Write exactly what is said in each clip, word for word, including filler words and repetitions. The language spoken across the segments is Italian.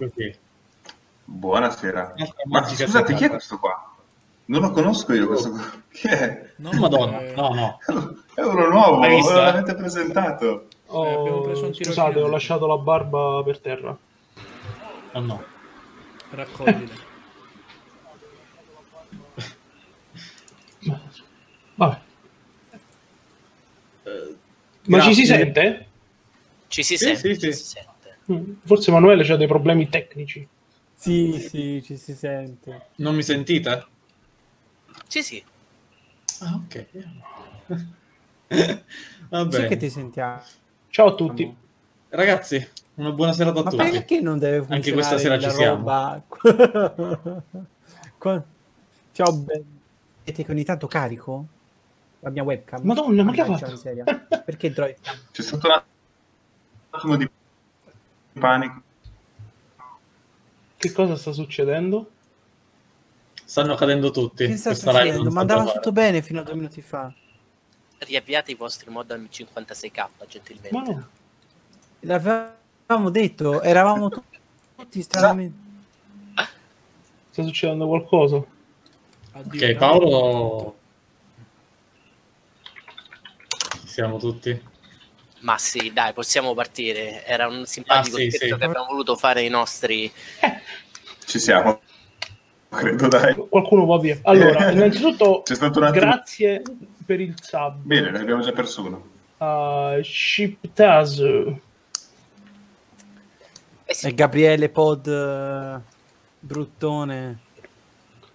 Così. Buonasera. Ma scusate, chi è questo qua? Non lo conosco io questo qua. Chi è? No, Madonna, no, no. È uno nuovo, non l'avete presentato. Oh, eh, abbiamo preso un tiro. Scusate, ho lasciato la barba per terra. Oh no. Raccoglila. Vabbè. Eh, Ma grazie. Ci si sente? Ci si sì, sente, sì, ci sì. si sente. Forse Emanuele c'ha dei problemi tecnici. Sì, sì, ci si sente. Non mi sentite? Sì, sì. Ah, ok. Vabbè. Sì che ti sentiamo. Ciao a tutti. Ragazzi, una buona serata a Ma tutti. Ma perché non deve funzionare anche questa sera, ci roba? Siamo. Con... Ciao, ben... Siete ogni tanto carico? La mia webcam. Madonna, ma che ha fatto? Perché droid? C'è stato un attimo di panico. Che cosa sta succedendo? Stanno cadendo tutti. Che sta succedendo? Ma andava tutto bene fino a due minuti fa. Riavviate i vostri modem cinquantasei K, gentilmente. Ma no. L'avevamo detto, eravamo tutti, tutti stranamente. No. Sta succedendo qualcosa? Addio, ok, Paolo... Siamo tutti. Ma sì, dai, possiamo partire. Era un simpatico ah, sì, sì. che abbiamo voluto fare i nostri... Ci siamo. Credo, dai. Qualcuno va via. Allora, innanzitutto, grazie per il sub. Bene, ne abbiamo già perso uno. Uh, Shiptasu. Eh sì. Gabriele Pod Bruttone.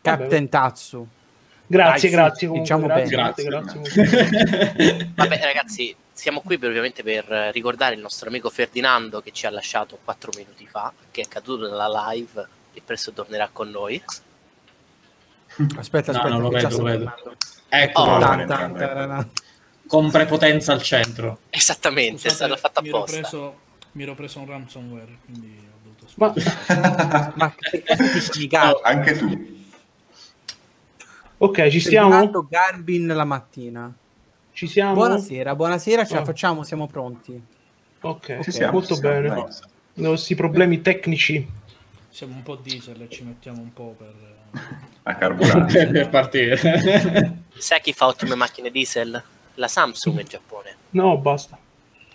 Captain Tatsu. Grazie, dai, grazie. Sì, comunque, diciamo grazie, bene. Grazie, grazie, grazie. Vabbè, ragazzi, siamo qui per, ovviamente per ricordare il nostro amico Ferdinando che ci ha lasciato quattro minuti fa, che è caduto nella live e presto tornerà con noi. Aspetta, aspetta, no, non lo vedo, vedo. Ecco, oh, tanta, tanta, tanta. Con prepotenza al centro. Esattamente, scusate, è stato fatto apposta. Mi ero preso, mi ero preso un ransomware, quindi ho dovuto ma... ma che cazzo, anche tu. Ok, ci siamo. Garbin la mattina. Ci siamo. Buonasera, buonasera, ce oh. la facciamo, siamo pronti. Ok, ci siamo, molto ci siamo, bene. Dai. Non ho sti problemi tecnici. Siamo un po' diesel e ci mettiamo un po' per a carburante per partire. Sai chi fa ottime macchine diesel? La Samsung in Giappone. No, basta.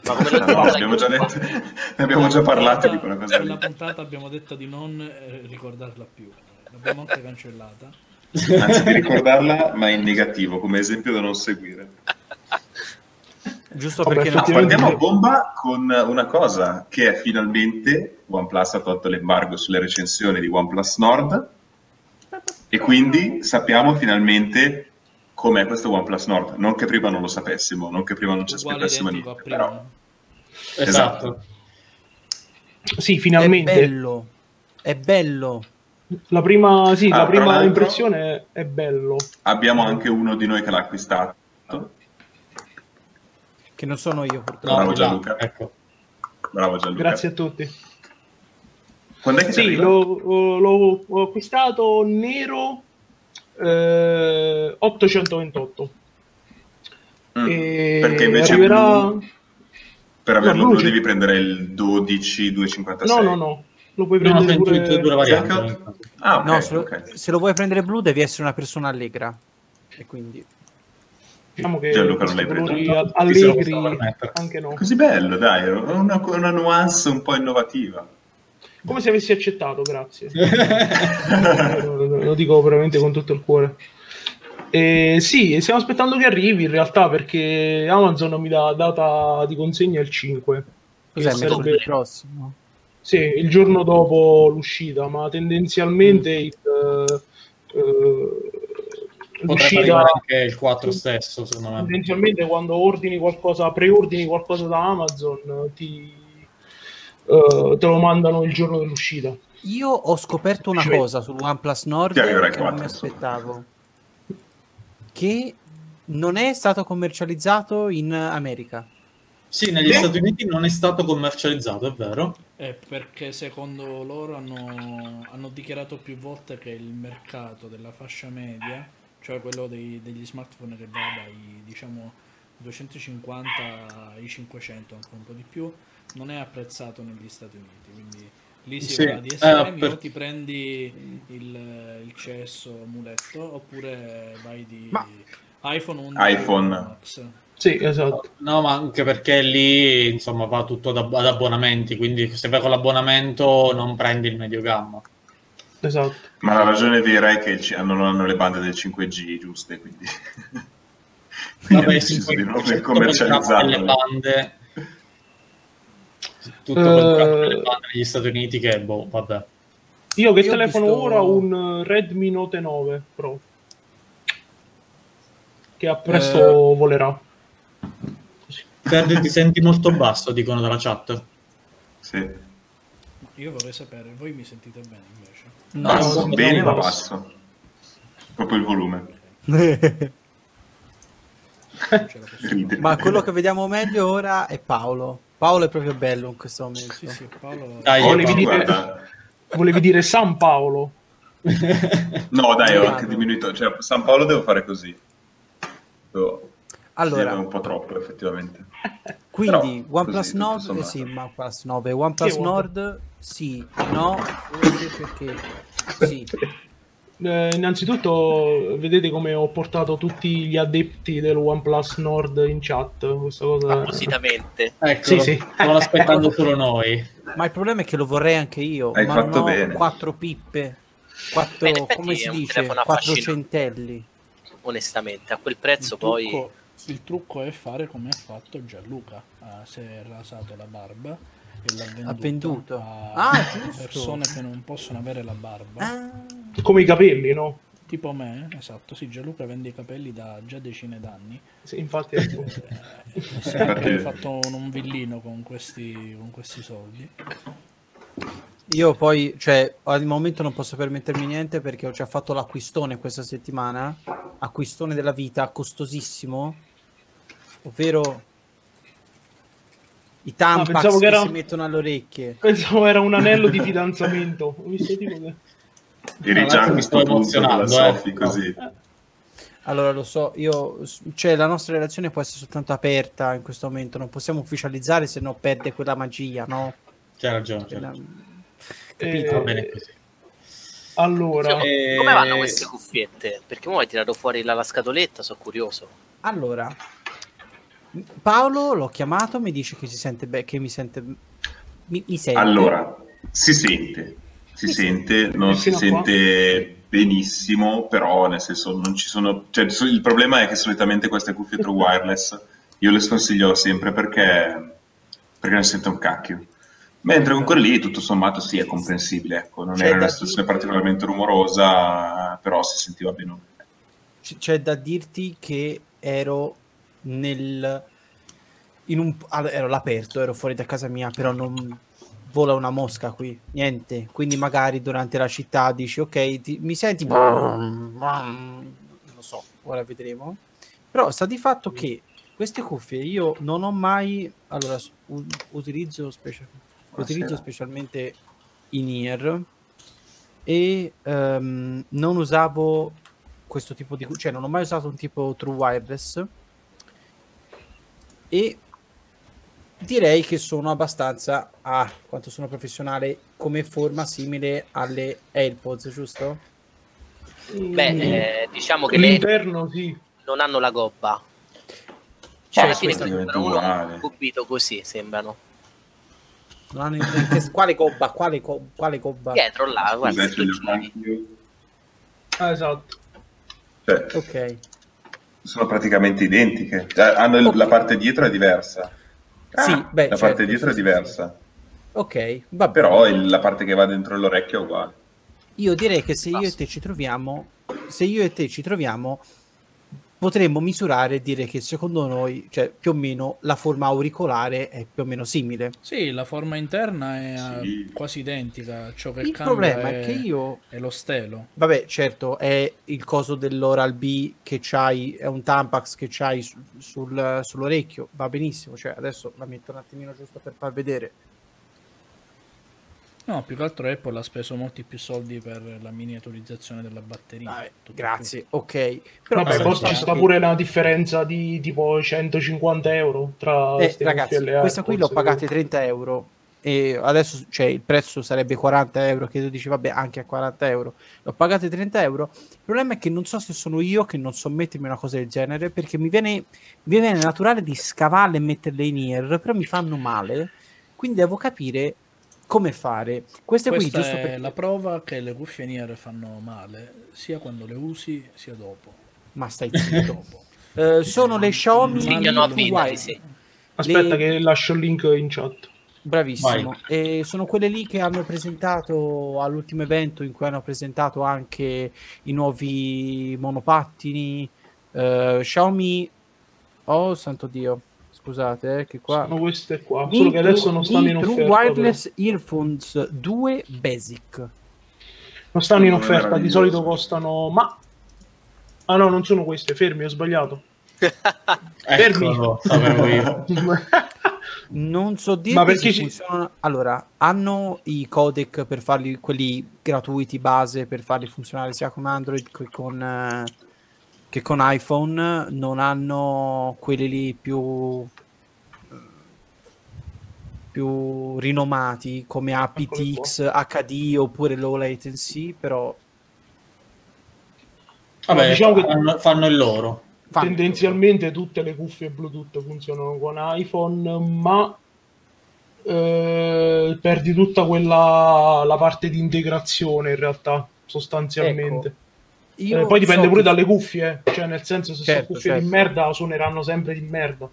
Ma come lo no, abbiamo già detto, ne abbiamo già parlato di quella cosa. Nella puntata abbiamo detto di non eh, ricordarla più. L'abbiamo anche cancellata. Anzi di ricordarla, ma in negativo, come esempio da non seguire. Giusto perché oh, no, effettivamente... Partiamo a bomba con una cosa, che è finalmente OnePlus ha tolto l'embargo sulle recensioni di OnePlus Nord e quindi sappiamo finalmente com'è questo OnePlus Nord. Non che prima non lo sapessimo, non che prima non ci aspettassimo niente, però... Esatto. Esatto. Sì, finalmente. È bello, è bello. La prima, sì, ah, la prima impressione è bello. Abbiamo anche uno di noi che l'ha acquistato. Che non sono io, purtroppo. Bravo Gianluca. Ecco. Bravo Gianluca. Grazie a tutti. Quando è che sì, l'ho, l'ho, l'ho acquistato nero eh, ottocentoventotto. Mm, e perché invece arriverà... blu, per averlo blu devi prendere il dodici duecentocinquantasei. No, no, no. Lo puoi no, prendere pure... due, due varianti. Ah, okay, no, se, okay. lo, se lo vuoi prendere blu devi essere una persona allegra e quindi diciamo che Gianluca non l'hai preso allegri anche no. Così bello, dai, una, una nuance un po' innovativa. Come se avessi accettato, grazie. Lo dico veramente con tutto il cuore. Eh, sì, stiamo aspettando che arrivi in realtà perché Amazon mi dà data di consegna il cinque. Cos'è, sarebbe... il prossimo? Sì, il giorno dopo l'uscita, ma tendenzialmente mm. il, eh, l'uscita anche il quattro stesso, secondo me. Tendenzialmente quando ordini qualcosa, preordini qualcosa da Amazon, ti eh, te lo mandano il giorno dell'uscita. Io ho scoperto una cioè, cosa su OnePlus Nord che quattro, non mi aspettavo, che non è stato commercializzato in America. Sì, negli no. Stati Uniti non è stato commercializzato, è vero? È perché secondo loro hanno, hanno dichiarato più volte che il mercato della fascia media, cioè quello dei, degli smartphone che va dai diciamo duecentocinquanta ai cinquecento, anche un po' di più, non è apprezzato negli Stati Uniti. Quindi Lì si sì. va di estremi, ah, per... o ti prendi il, il cesso muletto, oppure vai di ma... iPhone undici Max. Sì, esatto. No, ma anche perché lì, insomma, va tutto ad, abb- ad abbonamenti, quindi se vai con l'abbonamento non prendi il medio gamma. Esatto. Ma la ragione dei re è che c- non hanno le bande del cinque G giuste, quindi... quindi vabbè, sì, di non commercializzarle. Le bande... tutto uh, le bande degli Stati Uniti che, boh, vabbè. Io che io telefono visto... ora un Redmi Note nove Pro, che a presto eh... volerà. Ti senti molto basso, dicono dalla chat. Sì. Io vorrei sapere, voi mi sentite bene invece? No, basso, no, bene ma basso. basso. Proprio il volume. Ma quello che vediamo meglio ora è Paolo. Paolo è proprio bello in questo momento. Sì, sì, Paolo... Dai, volevi, Paolo, dire... Guarda. volevi dire San Paolo? No, dai, ho anche diminuito. Cioè, San Paolo devo fare così. Devo... Allora, sì, un po' troppo effettivamente. Quindi però, OnePlus Nord, eh sì, ma OnePlus nove, OnePlus sì, Nord, One... sì, no, forse perché sì. Eh, innanzitutto vedete come ho portato tutti gli adepti del OnePlus Nord in chat, questa cosa appositamente. Ecco, sì, sì. Stavo aspettando solo noi. Ma il problema è che lo vorrei anche io, Hai ma fatto no, bene. quattro pippe, quattro, beh, come si dice, quattro centelli. Onestamente, a quel prezzo il poi trucco, il trucco è fare come ha fatto Gianluca, ah, si è rasato la barba e l'ha venduta, ha venduto a ah, persone che non possono avere la barba, ah. come i capelli, no? Tipo me, esatto, sì, Gianluca vende i capelli da già decine d'anni. Sì, infatti è sempre fatto un villino con questi, con questi soldi. Io poi, cioè, al momento non posso permettermi niente perché ho già fatto l'acquistone questa settimana, acquistone della vita, costosissimo, ovvero i tampax ah, che, che era... si mettono alle orecchie. Pensavo era un anello di fidanzamento. Ho visto tipo che... Eri già mi sto emozionando, Sophie, eh. così. Allora, lo so, io, cioè, la nostra relazione può essere soltanto aperta in questo momento, non possiamo ufficializzare, se no perde quella magia, no? C'è ragione, c'è ragione. Capito? Eh, bene così. Allora, come eh... vanno queste cuffiette? Perché ora hai tirato fuori la, la scatoletta, sono curioso. Allora, Paolo l'ho chiamato, mi dice che si sente bene, che mi sente mi, mi sente. Allora, si sente, si mi sente, sente. non si sente qua. benissimo, però nel senso non ci sono, cioè il problema è che solitamente queste cuffie true wireless io le sconsiglio sempre perché perché non sento un cacchio. Mentre con quelli tutto sommato sì, è comprensibile, ecco, non c'è era una situazione dire... particolarmente rumorosa, però si sentiva bene. C'è da dirti che ero nel in un ero all'aperto, ero fuori da casa mia, però non vola una mosca qui, niente, quindi magari durante la città dici ok, ti... mi senti non lo so, ora vedremo. Però sta di fatto che queste cuffie io non ho mai, allora u- utilizzo specialmente Utilizzo specialmente in ear e um, non usavo questo tipo di, cioè non ho mai usato un tipo true wireless e direi che sono abbastanza a ah, quanto sono professionale, come forma simile alle AirPods, giusto? Beh, mm. eh, diciamo che l'interno le... sì. non hanno la gobba, cioè alla fine sembrano uno cubito così, sembrano. Non hanno niente, quale gobba, quale, co- quale gobba? Dietro là, guarda. Ah, esatto. Cioè, ok. Sono praticamente identiche. Hanno il, okay. La parte dietro è diversa. Ah, sì, beh, la certo, parte dietro sì, è diversa. Ok, va bene. Però il, la parte che va dentro l'orecchio è uguale. Io direi che se io e te ci troviamo, se io e te ci troviamo, potremmo misurare e dire che secondo noi, cioè più o meno la forma auricolare è più o meno simile. Sì, la forma interna è sì. quasi identica. Ciò che il problema è, è che io è lo stelo. Vabbè, certo, è il coso dell'Oral B che c'hai, è un tampax che c'hai sul, sul, sull'orecchio, va benissimo. Cioè, adesso la metto un attimino giusto per far vedere. No, più che altro Apple ha speso molti più soldi per la miniaturizzazione della batteria. Vabbè, grazie, più. ok. Però vabbè, costa che... pure una differenza di tipo centocinquanta euro tra... Eh, ragazzi, L A, questa qui l'ho pagate trenta euro e adesso, cioè, il prezzo sarebbe quaranta euro, che tu dici vabbè, anche a quaranta euro l'ho pagato trenta euro. Il problema è che non so se sono io che non so mettermi una cosa del genere, perché mi viene, mi viene naturale di scavarle e metterle in ear, però mi fanno male, quindi devo capire come fare. Questa, Questa qui, giusto è per... la prova che le cuffie in ear fanno male sia quando le usi sia dopo. Ma stai zitto. uh, sono le Xiaomi Mi, sì. Aspetta le... che lascio il link in chat. Bravissimo. E sono quelle lì che hanno presentato all'ultimo evento, in cui hanno presentato anche i nuovi monopattini uh, Xiaomi. Oh santo Dio, scusate, eh, che qua sono queste qua, solo in che adesso tru- non stanno in, in offerta. True Wireless però. Earphones due Basic non stanno in offerta, di solito costano, ma ah no, non sono queste, fermi, ho sbagliato. Fermi. Eccolo, sapevo io. Non so dire, ma perché ci funzionano. Allora, hanno i codec per farli, quelli gratuiti base, per farli funzionare sia con Android che con eh... che con iPhone. Non hanno quelli lì più più rinomati come A P T X, H D oppure low latency, però vabbè, diciamo che fanno, fanno il loro. Tendenzialmente tutte le cuffie Bluetooth funzionano con iPhone, ma eh, perdi tutta quella la parte di integrazione in realtà, sostanzialmente. Ecco. Eh, poi dipende so pure che... dalle cuffie, cioè nel senso, se certo, sono cuffie certo. di merda suoneranno sempre di merda.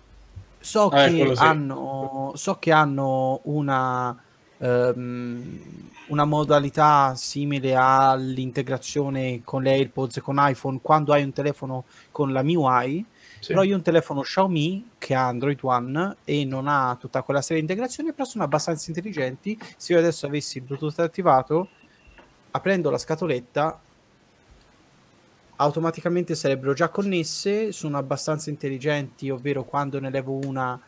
So, eh, che, hanno, sì. so che hanno una, um, una modalità simile all'integrazione con le AirPods e con iPhone quando hai un telefono con la M I U I, sì. Però io ho un telefono Xiaomi che ha Android One e non ha tutta quella serie di integrazioni, però sono abbastanza intelligenti. Se io adesso avessi il Bluetooth attivato, aprendo la scatoletta, automaticamente sarebbero già connesse. Sono abbastanza intelligenti, ovvero quando ne levo una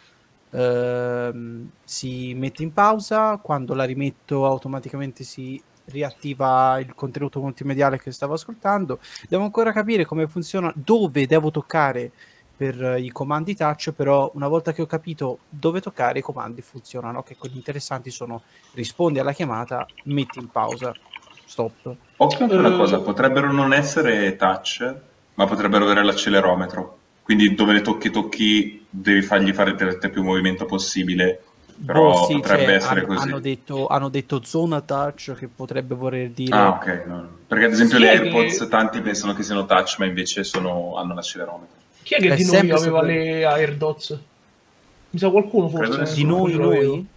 ehm, si mette in pausa, quando la rimetto automaticamente si riattiva il contenuto multimediale che stavo ascoltando. Devo ancora capire come funziona, dove devo toccare per i comandi touch, però una volta che ho capito dove toccare, i comandi funzionano, che quelli interessanti sono: rispondi alla chiamata, metti in pausa, stop. Occhio ad una cosa, potrebbero non essere touch, ma potrebbero avere l'accelerometro, quindi dove le tocchi tocchi devi fargli fare il più movimento possibile, però boh, sì, potrebbe cioè, essere hanno, così. Hanno detto, hanno detto zona touch, che potrebbe voler dire... Ah, ok, no. Perché ad esempio sì, le AirPods che... tanti pensano che siano touch, ma invece sono, hanno l'accelerometro. Chi è che Beh, di noi aveva sempre... le AirDots? Mi sa qualcuno forse. Di noi, noi?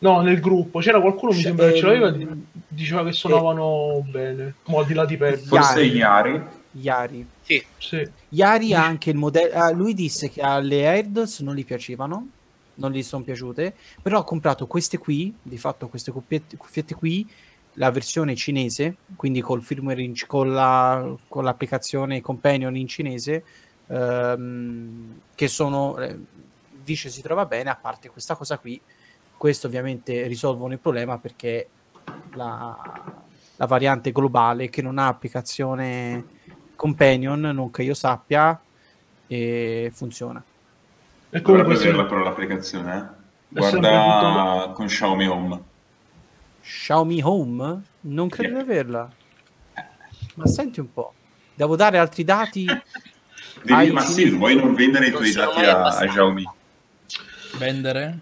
No, nel gruppo c'era qualcuno, mi sembra, che ce l'aveva, diceva che suonavano eh, bene, ma al di là di per forse Yari. Yari sì. Sì. Yari ha anche il modello, lui disse che alle AirDots non gli piacevano, non gli sono piaciute, però ha comprato queste qui, di fatto queste cuffiette, cuffiette qui, la versione cinese, quindi col firmware in, con, la, con l'applicazione Companion in cinese, ehm, che sono eh, dice si trova bene, a parte questa cosa qui. Questo ovviamente risolvono il problema, perché la, la variante globale che non ha applicazione Companion, non che io sappia, e funziona. E come questa però l'applicazione, eh? Guarda tutto... con Xiaomi Home. Xiaomi Home? Non credo yeah. di averla. Ma senti un po', devo dare altri dati? Devi, ma sì, vuoi non vendere i tuoi dati a, a Xiaomi? Vendere?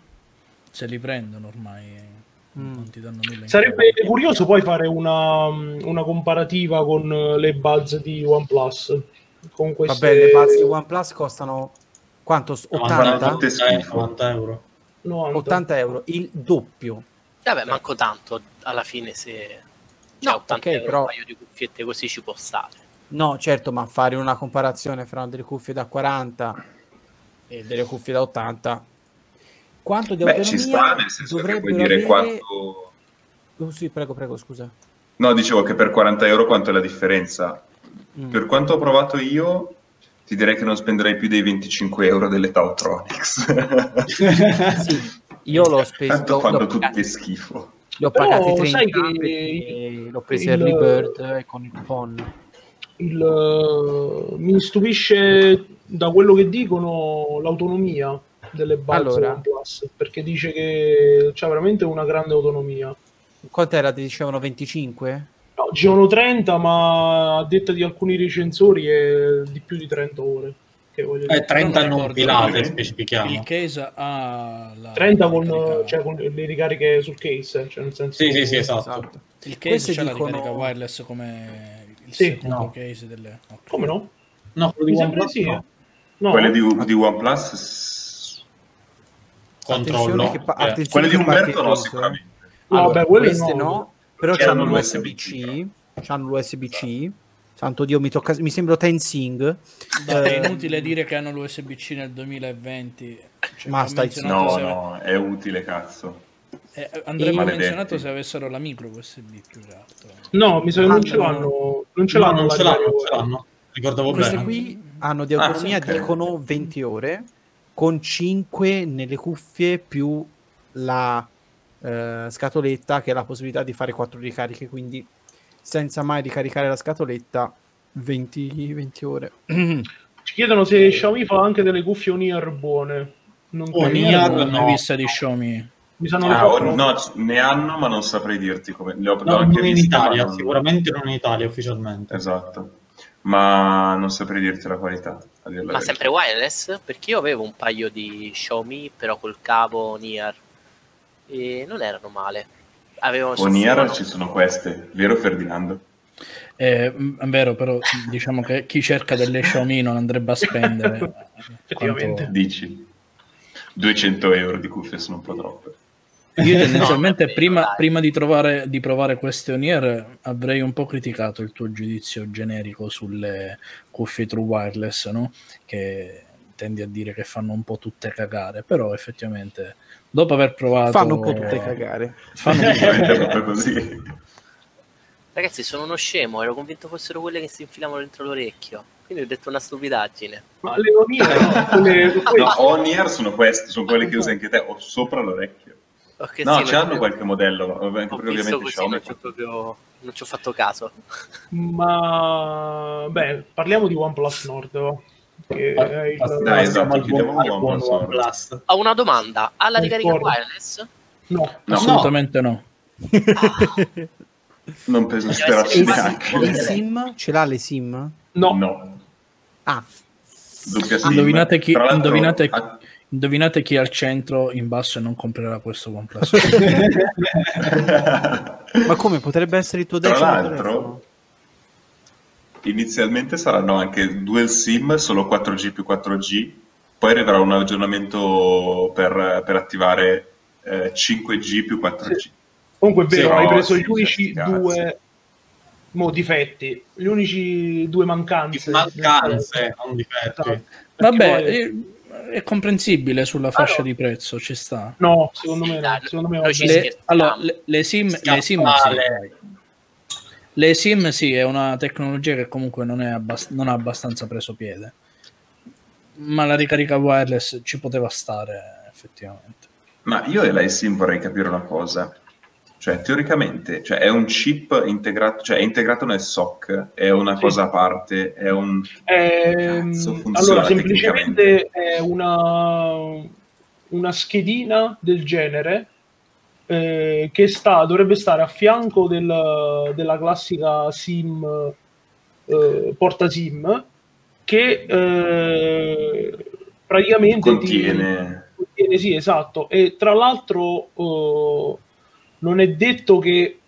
Se li prendono ormai, mm. non ti danno nulla. Sarebbe caso. Curioso poi fare una, una comparativa con le Buds di OnePlus. Con queste... Vabbè, le Buds di OnePlus costano quanto? ottanta? ottanta euro. novanta. ottanta euro, il doppio. Vabbè, manco tanto alla fine, se no, ottanta okay, euro, però... un paio di cuffiette così ci può stare. No, certo, ma fare una comparazione fra delle cuffie da quaranta e delle cuffie da ottanta... Quanto di Beh, autonomia ci sta, nel senso che puoi dire avere... quanto... Oh, sì, prego, prego, scusa. No, dicevo che per quaranta euro quanto è la differenza. Mm. Per quanto ho provato io, ti direi che non spenderei più dei venticinque euro delle Tautronics. Sì, io l'ho speso... Tanto fanno tutte schifo. L'ho pagato trenta, sai che... l'ho preso il... Early Bird con il coupon. Il... Mi stupisce, da quello che dicono, l'autonomia. delle basi allora, OnePlus, perché dice che c'ha veramente una grande autonomia. Quant'era? Ti dicevano venticinque? No, dicevano trenta, ma a detta di alcuni recensori è di più di trenta ore. Che voglio dire. Eh, trenta non pilate, specifichiamo. Il case ha la trenta con, la cioè, con le ricariche sul case, cioè nel senso sì, che... sì, sì, esatto. esatto. Il case Queste c'è dicono... la ricarica wireless come il sì, secondo no. case delle... Okay. Come no? No, quello di OnePlus sì. no. no. Quelle di, di OnePlus controllo. Che pa- eh. Quelle di Umberto no, sicuramente. Allora, no, beh, queste no, no però c'hanno l'U S B C, c'hanno l'U S B C, santo Dio, mi tocca, mi sembra Tensing. Beh, eh, è inutile dire che hanno l'U S B C nel duemilaventi. Cioè, ma stai no, se... no, è utile, cazzo. Eh, andrebbe menzionato se avessero la micro U S B più che altro. No, mi sa che non ce l'hanno, non ce l'hanno, non ce l'hanno, non ce l'hanno. Ricordavo bene. Queste qui hanno di autonomia, ah, sì, okay. dicono venti ore con cinque nelle cuffie più la Uh, scatoletta che ha la possibilità di fare quattro ricariche, quindi senza mai ricaricare la scatoletta venti ore. Ci chiedono se Xiaomi fa anche delle cuffie on-ear buone. Non oh, on-ear non ho no. vista di Xiaomi. Mi sono ah, oh, no, ne hanno, ma non saprei dirti come. Le ho no, anche non in vista, Italia, non... sicuramente non in Italia ufficialmente. Esatto, ma non saprei dirti la qualità. A dirla ma verità. Sempre wireless? Perché io avevo un paio di Xiaomi, però col cavo on-ear. E non erano male. Oniera ci sono queste, vero Ferdinando? Eh, è vero, però diciamo che chi cerca delle Xiaomi non andrebbe a spendere quanto... dici duecento euro di cuffie sono un po' troppe. Io tendenzialmente no, prima, vero, prima di, trovare, di provare queste Onier avrei un po' criticato il tuo giudizio generico sulle cuffie true wireless, no? Che tendi a dire che fanno un po' tutte cagare, però effettivamente dopo aver provato fanno un po' tutte cagare, fanno proprio così. Ragazzi, sono uno scemo, ero convinto fossero quelle che si infilavano dentro l'orecchio, quindi ho detto una stupidaggine. Ma le on-ear no, on-ear sono queste, sono quelle che usi anche te o sopra l'orecchio. Okay, no, sì, c'hanno non... qualche modello, anche ovviamente così, non, c'ho proprio... non ci ho fatto caso. Ma beh, parliamo di OnePlus Nord. Che è il, dai, esatto, buon, buon, buon buon ho una domanda, alla ricarica wireless? No, no, assolutamente no, no. Ah. Non penso sperarci neanche. Le SIM? Ce l'ha le SIM? No, no. Ah. SIM. Indovinate chi, indovinate, ah. indovinate chi è al centro in basso e non comprerà questo OnePlus. Ma come potrebbe essere il tuo decimo? Tra l'altro inizialmente saranno anche dual SIM, solo quattro G più quattro G, poi arriverà un aggiornamento per, per attivare eh, cinque G più quattro G. Comunque è vero, sì, hai preso sì, gli unici due mo, difetti, gli unici due mancanze. Mancanze, non difetti. Vabbè, poi... è comprensibile sulla fascia allora, di prezzo, ci sta. No, secondo me no. Secondo me le, allora, le, le SIM... Scappale. Le SIM sì. Le SIM sì, è una tecnologia che comunque non, è abbast- non ha abbastanza preso piede, ma la ricarica wireless ci poteva stare effettivamente. Ma io e la SIM vorrei capire una cosa, cioè teoricamente cioè, è un chip integrato, cioè è integrato nel S O C, è una sì. cosa a parte, è un... Ehm, cazzo, allora semplicemente è una, una schedina del genere, Eh, che sta, dovrebbe stare a fianco del, della classica SIM eh, porta SIM che eh, praticamente contiene. Ti, contiene sì esatto e tra l'altro eh, non è detto che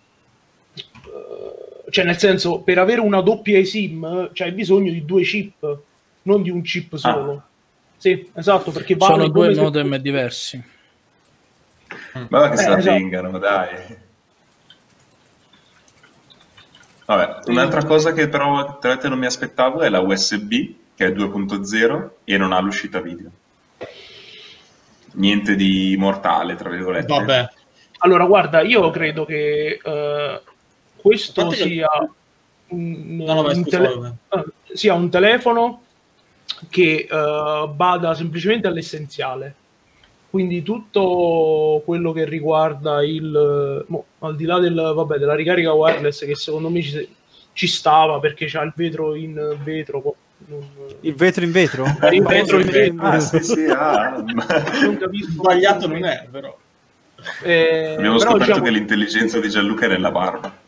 eh, cioè nel senso per avere una doppia SIM c'è bisogno di due chip, non di un chip solo. Ah. Sì esatto, perché sono due modem se... diversi. Vabbè che eh, se la tengano, esatto. Dai. Vabbè, un'altra cosa che però tra l'altro non mi aspettavo è la U S B, che è due punto zero e non ha l'uscita video. Niente di mortale, tra virgolette. Vabbè. Allora, guarda, io credo che eh, questo Quanto sia un, no, no, un tele- sia un telefono che eh, bada semplicemente all'essenziale. Quindi tutto quello che riguarda il... Boh, al di là del, vabbè, della ricarica wireless che secondo me ci, ci stava perché c'ha il vetro in vetro, Il vetro in vetro? Il vetro in vetro. Ah, sì, sì, ah. Non capisco. Sbagliato non è, però. Eh, Abbiamo scoperto però, diciamo... che l'intelligenza di Gianluca è nella barba.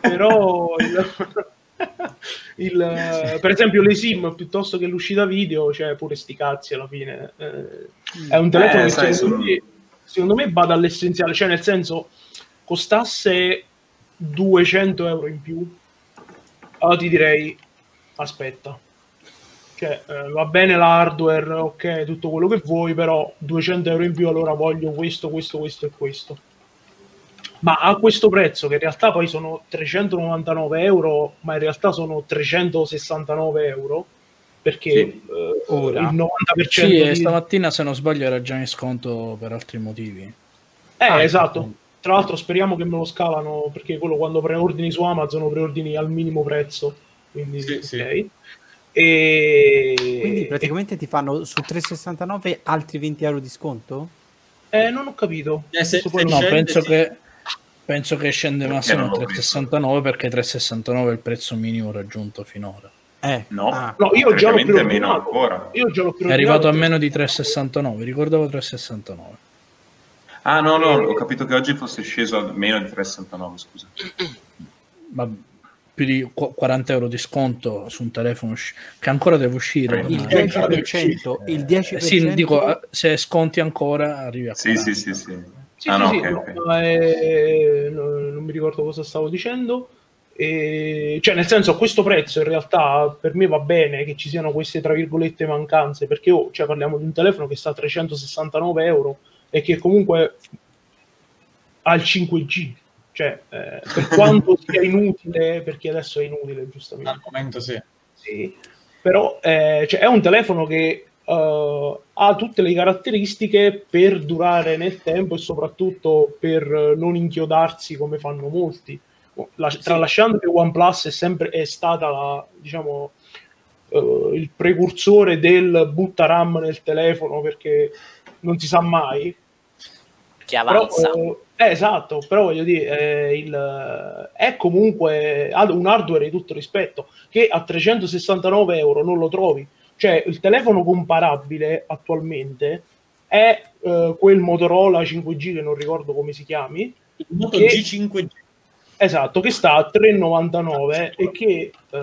Però... Il, per esempio le SIM piuttosto che l'uscita video, cioè pure sti cazzi alla fine, eh, è un telefono eh, che sai, secondo, sono... me, secondo me va dall'essenziale, cioè nel senso costasse duecento euro in più allora ti direi aspetta, cioè eh, va bene l'hardware, ok, tutto quello che vuoi, però duecento euro in più allora voglio questo, questo, questo e questo. Ma a questo prezzo, che in realtà poi sono trecentonovantanove euro, ma in realtà sono trecentosessantanove euro, perché sì, eh, ora. il novanta per cento... Sì, di... stamattina, se non sbaglio, era già in sconto per altri motivi. Eh, ah, esatto. Quindi. Tra l'altro speriamo che me lo scalano, perché quello quando preordini su Amazon preordini al minimo prezzo. Quindi sì, sì. Okay. E... Quindi praticamente e... ti fanno su trecentosessantanove altri venti euro di sconto? Eh, non ho capito. Eh, se, se no, penso sì. che... Penso che scende massimo a trecentosessantanove perché trecentosessantanove è il prezzo minimo raggiunto finora. Eh, no, ah, no io già l'ho meno ancora. Io già l'ho è arrivato a meno di trecentosessantanove, ricordavo trecentosessantanove. Ah, no, no, ho capito che oggi fosse sceso a meno di trecentosessantanove, scusa. Ma più di quaranta euro di sconto su un telefono che ancora deve uscire. Il dieci per cento, eh, il dieci per cento. Sì, dico, se sconti ancora arrivi a quaranta. Sì, sì, sì, sì. Sì, ah, sì, no, sì, okay, no, okay. Eh, no, non mi ricordo cosa stavo dicendo, eh, cioè nel senso a questo prezzo in realtà per me va bene che ci siano queste tra virgolette mancanze, perché oh, cioè, parliamo di un telefono che sta a trecentosessantanove euro e che comunque ha il cinque G, cioè eh, per quanto sia inutile, perché adesso è inutile giustamente al momento, sì, sì. Però eh, cioè, è un telefono che Uh, ha tutte le caratteristiche per durare nel tempo e soprattutto per non inchiodarsi come fanno molti. La, sì. Tralasciando che OnePlus è sempre è stata la, diciamo uh, il precursore del butta RAM nel telefono, perché non si sa mai che avanza. Però, uh, eh, esatto, però voglio dire eh, il, è comunque un hardware di tutto rispetto che a trecentosessantanove euro non lo trovi. Cioè il telefono comparabile attualmente è eh, quel Motorola cinque G che non ricordo come si chiami, il Moto che, G cinque G, esatto, che sta a trecentonovantanove e che eh,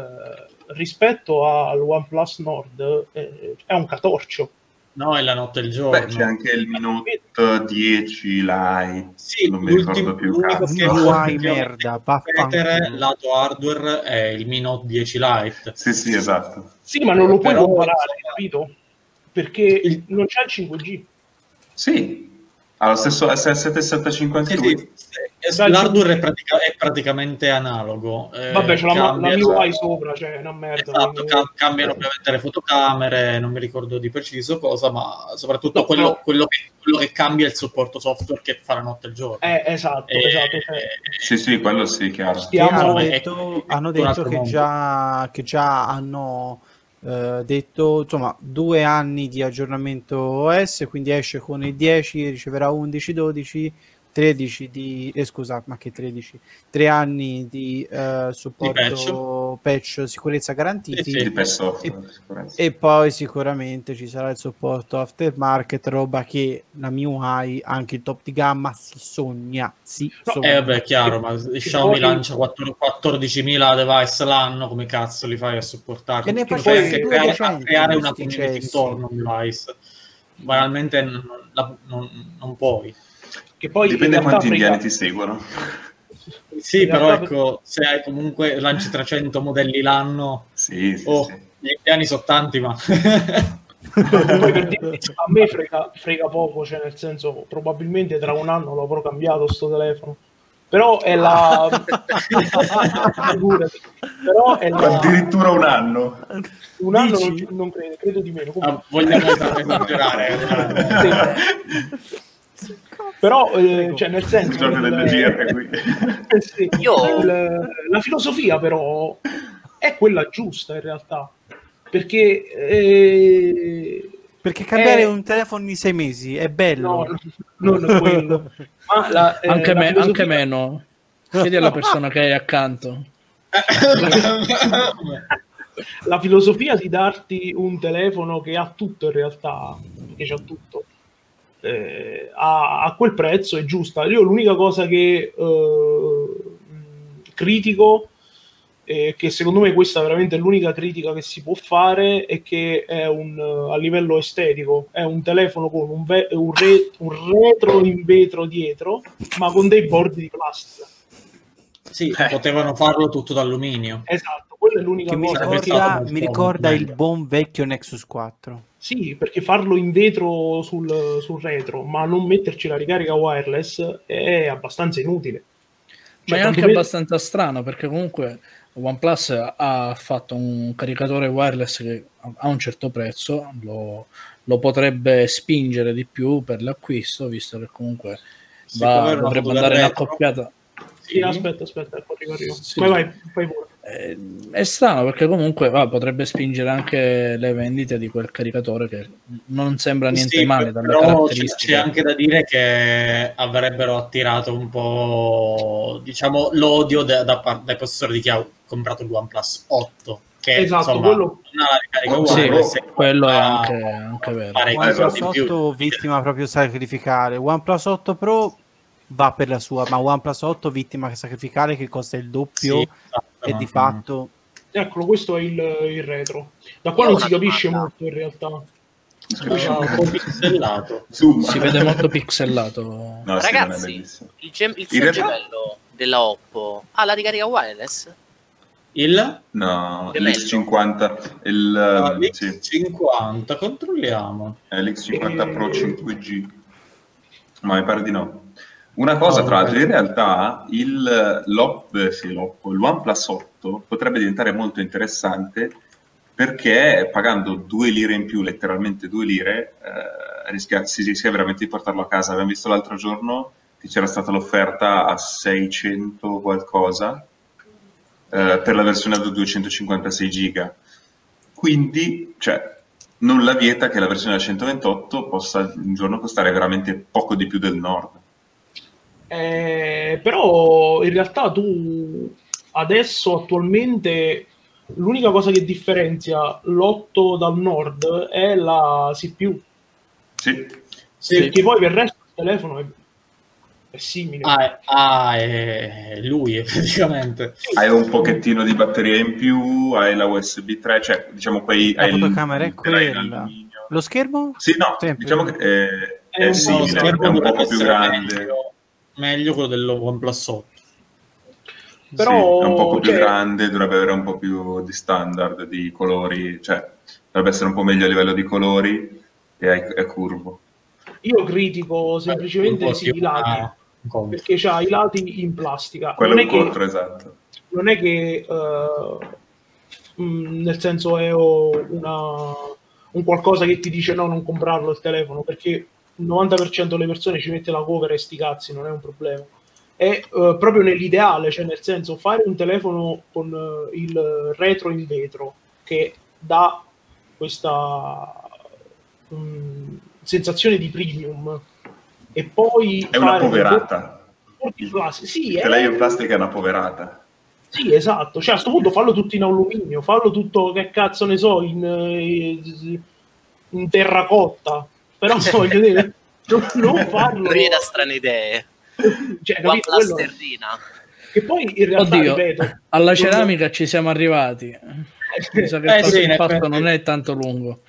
rispetto al OnePlus Nord eh, è un catorcio. No, è la notte e il giorno. Beh, c'è anche il Mi Note dieci Lite, sì, non mi ricordo più cazzo. Che vuoi merda, mettere lato hardware è il Mi Note dieci Lite. Sì, sì, esatto. Sì, ma non lo puoi comparare, capito? Perché il... non c'è il cinque G. Sì. Ha lo stesso S settecentosettantacinque anche lui. Sì, sì, sì. L'hardware è, pratica- è praticamente analogo. Eh, Vabbè, c'è la, la M I U I sopra, cioè una merda. Esatto, cam- cambiano ovviamente le fotocamere, non mi ricordo di preciso cosa, ma soprattutto no, quello, no. Quello, che, quello che cambia è il supporto software che fa la notte e il giorno. Eh, esatto, eh, esatto. Eh, sì, sì, quello sì, chiaro. Stiamo, hanno detto, è, hanno detto che, già, che già hanno... Uh, detto insomma due anni di aggiornamento O S, quindi esce con il dieci, riceverà undici, dodici, tredici di eh, scusa ma che tredici tre anni di uh, supporto di patch. patch sicurezza garantiti sì, sì, di patch software, e, e poi sicuramente ci sarà il supporto aftermarket, roba che la M I U I anche il top di gamma si sogna si no, sogna. Eh beh, chiaro, ma Xiaomi poi... lancia quattordicimila device l'anno, come cazzo li fai a supportarli? E ne fai anche creare, a creare una community intorno al device, banalmente non, la, non, non puoi. Che poi dipende quanti indiani ti seguono. Sì, però ecco, se hai comunque lanci trecento modelli l'anno, sì, sì, oh, sì. Gli indiani sono tanti, ma a me frega, frega poco, cioè nel senso probabilmente tra un anno l'avrò cambiato sto telefono. Però è la però è la... addirittura un anno un anno non, non credo, credo di meno. Ah, vogliamo esagerare. Però eh, cioè nel senso il, G R, eh, sì, il, la filosofia però è quella giusta in realtà, perché eh, perché cambiare è... un telefono in sei mesi è bello, no, non è quello. Ma la, eh, anche, me, filosofia... anche meno, chiedi alla persona che hai accanto. la filosofia di darti un telefono che ha tutto, in realtà, che c'ha tutto, eh, a, a quel prezzo è giusta. Io l'unica cosa che eh, critico, eh, che secondo me questa veramente è l'unica critica che si può fare, è che è un, a livello estetico è un telefono con un, ve- un, re- un retro in vetro dietro, ma con dei bordi di plastica. Sì, eh. Potevano farlo tutto d'alluminio. Esatto, quella è l'unica che cosa. Mi ricorda, mi ricorda il buon vecchio Nexus quattro. Sì, perché farlo in vetro sul, sul retro, ma non metterci la ricarica wireless è abbastanza inutile. Cioè, ma è anche me... abbastanza strano, perché comunque OnePlus ha fatto un caricatore wireless che a un certo prezzo lo, lo potrebbe spingere di più per l'acquisto, visto che comunque va, dovrebbe andare in accoppiata. Sì, aspetta, aspetta, arrivo. Sì. Vai, vai, vai pure. È, è strano perché comunque va, potrebbe spingere anche le vendite di quel caricatore, che non sembra niente sì, male dalle caratteristiche. C'è anche da dire che avrebbero attirato un po', diciamo, l'odio da, da parte dai possessori di chi ha comprato il OnePlus otto, che esatto, insomma, quello... non ha la ricarica wireless. Sì, quello è anche, anche vero. OnePlus otto vittima proprio sacrificare. OnePlus otto Pro va per la sua, ma OnePlus otto vittima sacrificare, che costa il doppio, sì, esatto, e di fatto eccolo, questo è il, il retro. Da qua non si capisce domanda. molto in realtà. Scusa, no, un po' pixelato. Zoom. Si vede molto pixelato. No, ragazzi, sì, il, gem- il suo realtà... gemello della Oppo ha la ricarica wireless? Il? No, gemello. l'X cinquanta. Il, no, l'X cinquanta, sì. Controlliamo. È l'X cinquanta e... Pro cinque G. Ma mi pare di no. Una cosa, tra l'altro, in realtà il, l'Op, sì, l'Oppo, il OnePlus otto potrebbe diventare molto interessante, perché pagando due lire in più, letteralmente due lire, eh, rischia, si rischia veramente di portarlo a casa. Abbiamo visto l'altro giorno che c'era stata l'offerta a seicento qualcosa eh, per la versione da duecentocinquantasei giga. Quindi, cioè, non la vieta che la versione da centoventotto possa un giorno costare veramente poco di più del Nord. Eh, però in realtà tu adesso attualmente l'unica cosa che differenzia l'otto dal Nord è la C P U, sì, sì. Perché poi per il resto il telefono è, è simile. Ah, è, ah è lui è praticamente. Hai un pochettino di batteria in più, hai la U S B tre, cioè diciamo poi la hai fotocamera il, è quella. Lo schermo? Sì, no, sempre. Diciamo che è, è, è simile, è un po' più grande. Meglio. Meglio quello dello OnePlus otto, però sì, è un po' più, cioè... grande, dovrebbe avere un po' più di standard di colori, cioè dovrebbe essere un po' meglio a livello di colori, e è, è curvo. Io critico semplicemente eh, sì, i lati, ah, perché c'ha i lati in plastica. Quello non è contro, che, esatto. Non è che uh, mh, nel senso è una, un qualcosa che ti dice no, non comprarlo il telefono, perché il novanta per cento delle persone ci mette la cover e sti cazzi, non è un problema. È uh, proprio nell'ideale, cioè nel senso, fare un telefono con uh, il retro in vetro che dà questa um, sensazione di premium, e poi è una poverata. Sì, è... lei in plastica è una poverata. Sì, esatto, cioè a sto punto fallo tutto in alluminio, fallo tutto, che cazzo ne so, in, in terracotta. Però voglio dire, non, non farlo. Rida strane idee. Cioè, la plasterina. Che poi in realtà, oddio, ripeto, alla ceramica non... ci siamo arrivati. Mi sa che eh, sì, il fatto non è tanto lungo.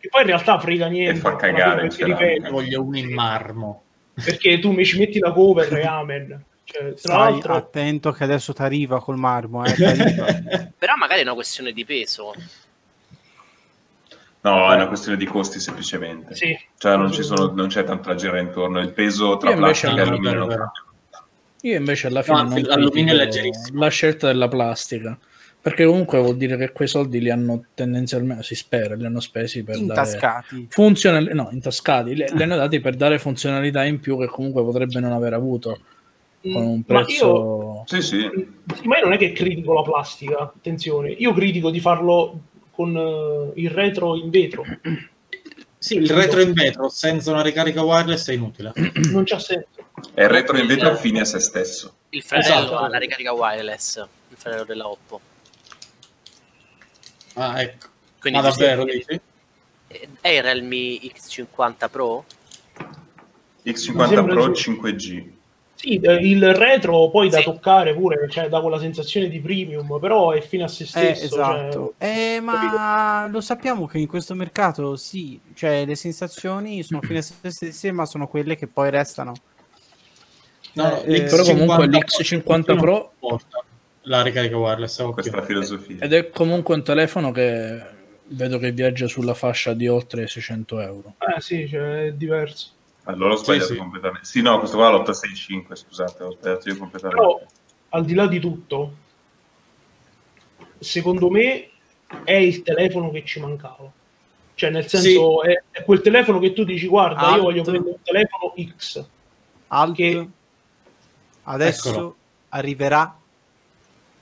Che poi in realtà frega niente. E fa cagare. Perché, ripeto, voglio uno in marmo. Perché tu mi ci metti la cover e amen. Cioè, tra l'altro... attento che adesso t'arriva col marmo. Eh, t'arriva. Però magari è una questione di peso. No, è una questione di costi semplicemente. Sì. Cioè non, ci sono, non c'è tanta gira intorno, il peso tra plastica e alluminio. Vero. Io invece alla fine no, l'alluminio è leggerissimo. La scelta della plastica, perché comunque vuol dire che quei soldi li hanno tendenzialmente, si spera, li hanno spesi per intascati. Dare funzionalità, no, intascati, li, li hanno dati per dare funzionalità in più che comunque potrebbe non aver avuto con un prezzo. Ma io, sì, sì. Ma io non è che critico la plastica, attenzione, io critico di farlo con il retro in vetro. Sì, il retro in vetro senza una ricarica wireless è inutile. Non c'ha senso. È il retro in vetro fine a se stesso. Il fratello, esatto, ha la ricarica wireless, il fratello della Oppo. Ah, ecco. Quindi ah, davvero dici? È il Realme X cinquanta Pro? X cinquanta Pro cinque G. Sì, il retro poi da sì. toccare pure, cioè dà quella sensazione di premium, però è fine a se stesso. Eh, esatto, cioè... eh, ma lo sappiamo che in questo mercato sì, cioè le sensazioni sono fine a se stesse, ma sono quelle che poi restano. No, eh, però comunque l'X cinquanta Pro porta la ricarica wireless, questa filosofia. Ed è comunque un telefono che vedo che viaggia sulla fascia di oltre seicento euro. Eh sì, cioè è diverso. Allora ho sbagliato sì, sì. completamente. Sì, no, questo qua è l'otto sessantacinque, scusate, ho sbagliato io completamente. Però, al di là di tutto, secondo me è il telefono che ci mancava. Cioè, nel senso, sì. è, è quel telefono che tu dici, guarda, Alt. io voglio prendere un telefono X. Alt. Che... Adesso Eccolo. arriverà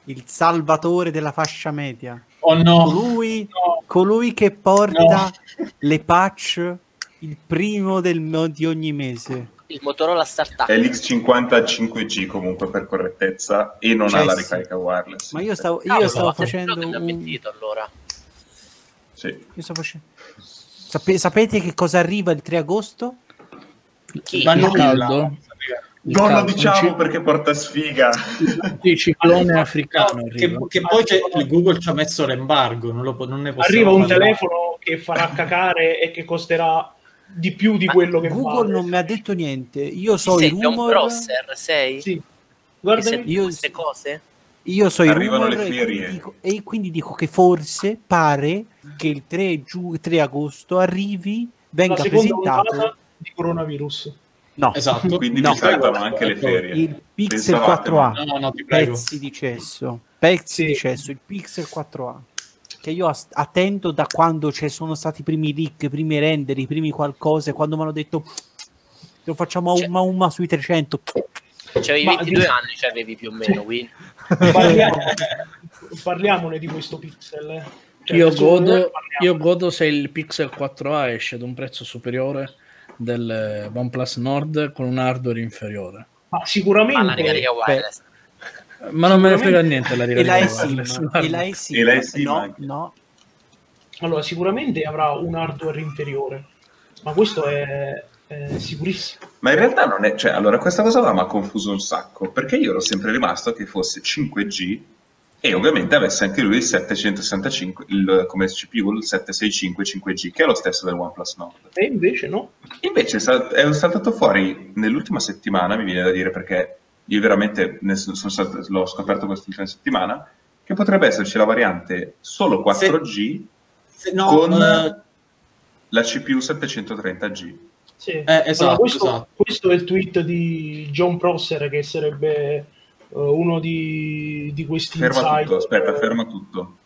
il salvatore della fascia media. Oh no! Colui, no. colui che porta no. le patch... il primo del, di ogni mese, il Motorola startup è l'X cinquanta cinque G comunque per correttezza e non cioè, ha la ricarica wireless. Ma io stavo, io ah, stavo facendo un... mentito, allora. sì. io stavo facendo... Sape, sapete che cosa arriva il tre agosto? Chi? Vanno caldo? Non lo diciamo perché porta sfiga. Il ciclone africano che, che poi c'è, Google ci ha messo l'embargo, non, lo, non ne arriva un parlare. Telefono che farà cacare e che costerà di più di ma quello che Google vale. Non mi ha detto niente. Io so sei, i rumor. John Prosser, sei? Sì. Guardami io, queste cose. Io so Arrivano i rumor le e, dico, e quindi dico che forse pare che il tre agosto arrivi venga la presentato di coronavirus. No, esatto. Quindi no. mi saltano anche le ferie. Il Pixel quattro A, no, no, pezzi di cesso, pezzi sì. di cesso, il Pixel quattro A. Che io attendo da quando ci sono stati i primi leak, i primi render, i primi qualcosa, quando mi hanno detto lo facciamo a cioè, una una sui trecento. C'avevi cioè, ventidue ma... anni, cioè avevi più o meno, quindi. Parliamone, parliamone di questo Pixel. Eh. Cioè, io, godo, io godo se il Pixel quattro A esce ad un prezzo superiore del OnePlus Nord con un hardware inferiore. Ma sicuramente ma, la ma non me ne frega niente la ricarica. No, allora sicuramente avrà un hardware inferiore, ma questo è, è sicurissimo. Ma in realtà non è, cioè, allora questa cosa là mi ha confuso un sacco, perché io ero sempre rimasto che fosse cinque G e ovviamente avesse anche lui il settecentosessantacinque, il, come C P U, il sette sessantacinque cinque G, che è lo stesso del OnePlus Nord. E invece no. Invece è saltato fuori nell'ultima settimana, mi viene da dire, perché io veramente ne sono stato, l'ho scoperto quest'ultima settimana, che potrebbe esserci la variante solo quattro G se, se no, con eh, la C P U settecentotrenta G. Sì. Eh, esatto, allora, questo, esatto. Questo è il tweet di John Prosser, che sarebbe... uno di, di questi ferma insight, tutto, aspetta, ferma tutto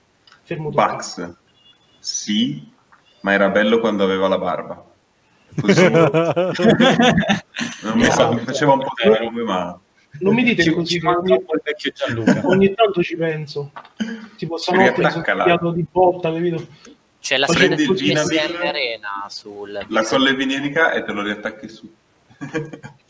fermo tutto. Pax sì, ma era bello quando aveva la barba così. non mi so, faceva un po' come ma non mi dite così, ogni tanto ci penso tipo stanotte sono cambiato di botta, capito? C'è la sfida di S M Arena sul la colle vinilica e te lo riattacchi su.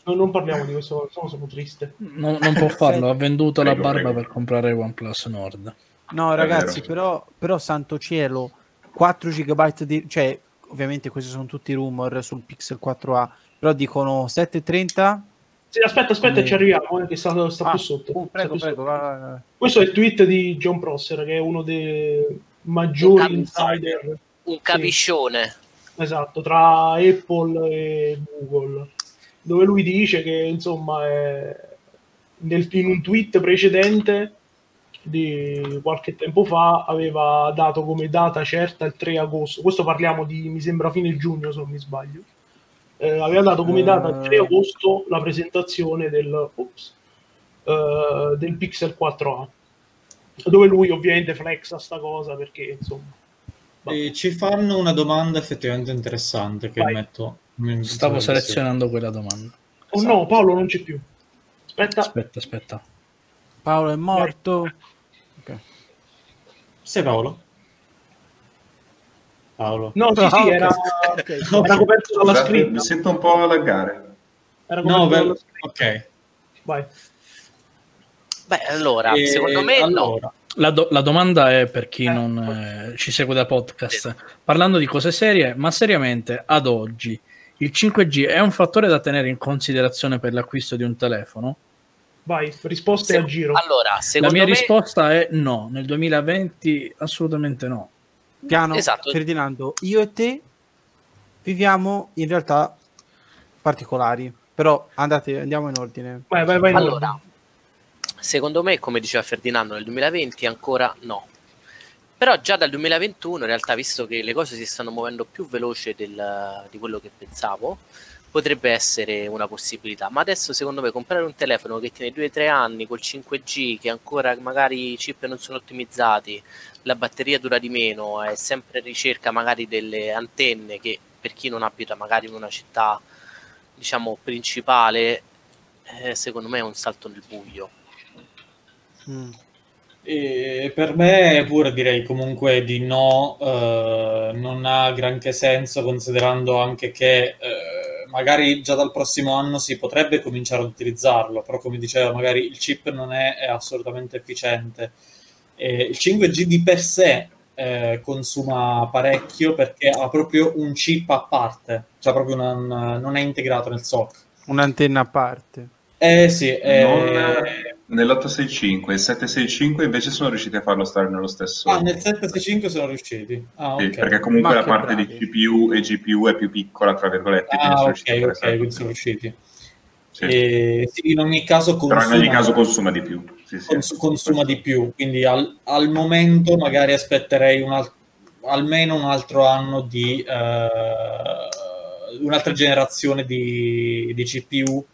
No, non parliamo di questo, sono triste. No, non può farlo, ha venduto prego, la barba prego. per comprare OnePlus Nord. No ragazzi, però, però santo cielo, quattro giga di... Cioè, ovviamente questi sono tutti rumor sul Pixel quattro A, però dicono settecentotrenta... Sì, aspetta, aspetta, e... ci arriviamo, eh, che sta, sta ah, più sotto. Uh, prego, sta più prego, sotto. Va, va. Questo è il tweet di John Prosser, che è uno dei maggiori un cap- insider. Un capiscione. Sì. Esatto, tra Apple e Google. Dove lui dice che, insomma, è nel, in un tweet precedente di qualche tempo fa aveva dato come data certa il tre agosto. Questo parliamo di, mi sembra, fine giugno, se non mi sbaglio. Eh, aveva dato come data il tre agosto la presentazione del, ops, eh, del Pixel quattro A. Dove lui ovviamente flexa sta cosa perché, insomma... E ci fanno una domanda effettivamente interessante che Vai. metto... Stavo selezionando quella domanda. Oh esatto. No, Paolo non c'è più. Aspetta, aspetta, aspetta. Paolo è morto. Okay. Sei Paolo? Paolo. No, sì, sì, era, okay. no, era coperto dalla Scusate, scritta. Mi sento un po' laggare. Era no, bello. Ok. Vai. Beh, allora, e... secondo me allora. No. La, do- la domanda è, per chi non eh, ci segue da podcast, parlando di cose serie, ma seriamente ad oggi il cinque G è un fattore da tenere in considerazione per l'acquisto di un telefono? Vai, risposte Se- a giro. Allora, la mia me... risposta è no, nel duemilaventi assolutamente no. Piano, esatto. Ferdinando, io e te viviamo in realtà particolari, però andate, andiamo in ordine. Vai, vai, vai. Allora, no. Secondo me, come diceva Ferdinando, nel duemilaventi ancora no. Però già dal duemilaventuno, in realtà, visto che le cose si stanno muovendo più veloce del, di quello che pensavo, potrebbe essere una possibilità. Ma adesso, secondo me, comprare un telefono che tiene due tre anni col cinque G, che ancora magari i chip non sono ottimizzati, la batteria dura di meno, è sempre ricerca magari delle antenne che, per chi non abita magari in una città, diciamo, principale, eh, secondo me è un salto nel buio. Mm. E per me pure direi comunque di no, eh, non ha granché senso, considerando anche che eh, magari già dal prossimo anno si potrebbe cominciare ad utilizzarlo, però come diceva magari il chip non è, è assolutamente efficiente. Eh, il cinque G di per sé eh, consuma parecchio, perché ha proprio un chip a parte, cioè proprio una, una, non è integrato nel S O C, un'antenna a parte. Eh sì, eh... Non... nell'otto sessantacinque e il sette sessantacinque invece sono riusciti a farlo stare nello stesso. Ah, nel sette sessantacinque sono riusciti. Ah, okay. Sì, perché comunque ma la parte bravi. di C P U e G P U è più piccola, tra virgolette. Ah, ok, sono ok, quindi sono riusciti. Sì. E, sì, in ogni caso consuma, però in ogni caso consuma di più. Sì, sì, cons- consuma di più, quindi al, al momento magari aspetterei un al- almeno un altro anno di uh, un'altra generazione di, di C P U,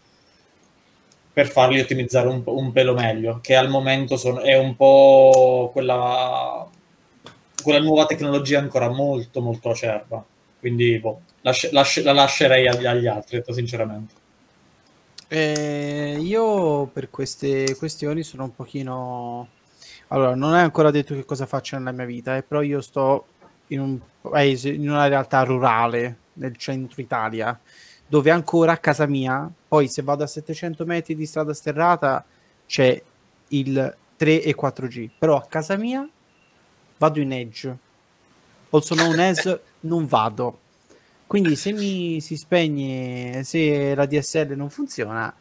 per farli ottimizzare un, un pelo meglio, che al momento sono, è un po' quella, quella nuova tecnologia ancora molto molto acerba, quindi boh, lasci, lasci, la lascerei agli, agli altri, detto sinceramente. Eh, io per queste questioni sono un pochino... Allora, non è ancora detto che cosa faccio nella mia vita, eh, però io sto in un paese, in una realtà rurale, nel centro Italia, dove ancora a casa mia, poi se vado a settecento metri di strada sterrata c'è il tre e quattro G, però a casa mia vado in edge, also known as non vado, quindi se mi si spegne, se la D S L non funziona,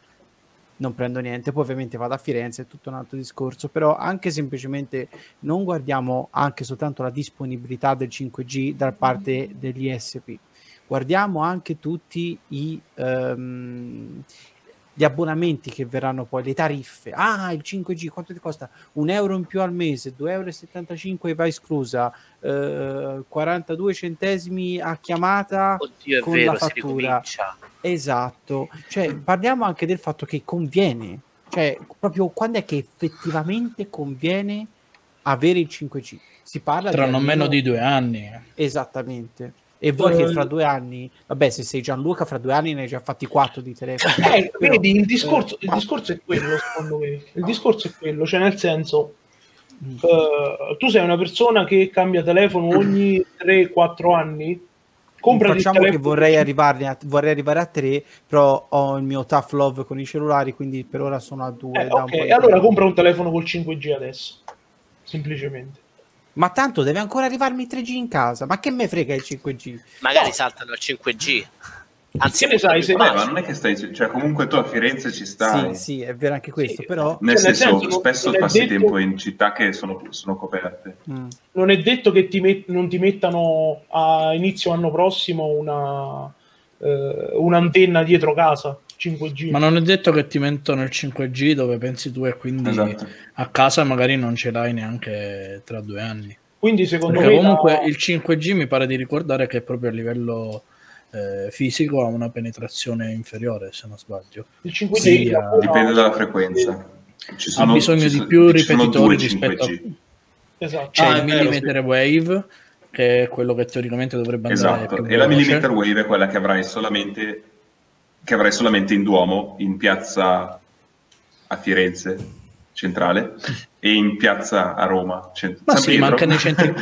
non prendo niente. Poi ovviamente vado a Firenze, è tutto un altro discorso, però anche semplicemente non guardiamo anche soltanto la disponibilità del cinque G da parte degli I S P, guardiamo anche tutti i, um, gli abbonamenti che verranno poi, le tariffe. Ah, il cinque G quanto ti costa? Un euro in più al mese, due euro e settantacinque va esclusa, eh, quarantadue centesimi a chiamata. Oddio, con è vero, la fattura. Esatto, cioè parliamo anche del fatto che conviene, cioè proprio quando è che effettivamente conviene avere il cinque G. Si parla tra di non almeno... meno di due anni. Esattamente. E voi che fra due anni, vabbè, se sei Gianluca, fra due anni ne hai già fatti quattro di telefono. Eh, però... Vedi, il discorso, il discorso è quello, secondo me. Il discorso è quello, cioè nel senso, mm. uh, tu sei una persona che cambia telefono ogni tre quattro anni. Comprati Facciamo il telefono... che vorrei arrivarne a, vorrei arrivare a tre, però ho il mio tough love con i cellulari, quindi per ora sono a due. Eh, da ok, e allora compra un telefono col cinque G adesso, semplicemente. Ma tanto deve ancora arrivarmi il tre G in casa, ma che me frega il cinque G? Magari no. Saltano al cinque G. Anzi, ne sai, se ma non è che stai, cioè comunque tu a Firenze ci stai. Sì, sì, è vero anche questo, sì. Però nel cioè, senso, nel senso spesso passi detto... tempo in città che sono, sono coperte. Mm. Non è detto che ti met- non ti mettano a inizio anno prossimo una eh, un'antenna dietro casa cinque G. Ma non è detto che ti mettono il cinque G dove pensi tu, e quindi esatto. A casa magari non ce l'hai neanche tra due anni. Quindi secondo Perché me comunque da... il cinque G mi pare di ricordare che proprio a livello eh, fisico ha una penetrazione inferiore, se non sbaglio. Il cinque G sì, ha... dipende dalla frequenza. Ci sono, ha bisogno ci sono, di più ripetitori rispetto a... Esatto. C'è ah, il millimeter sì. wave, che è quello che teoricamente dovrebbe andare esatto. E la millimeter wave è quella che avrai solamente che avrai solamente in Duomo, in piazza a Firenze centrale e in piazza a Roma cent- ma San sì, Pietro. Ma anche nei centri,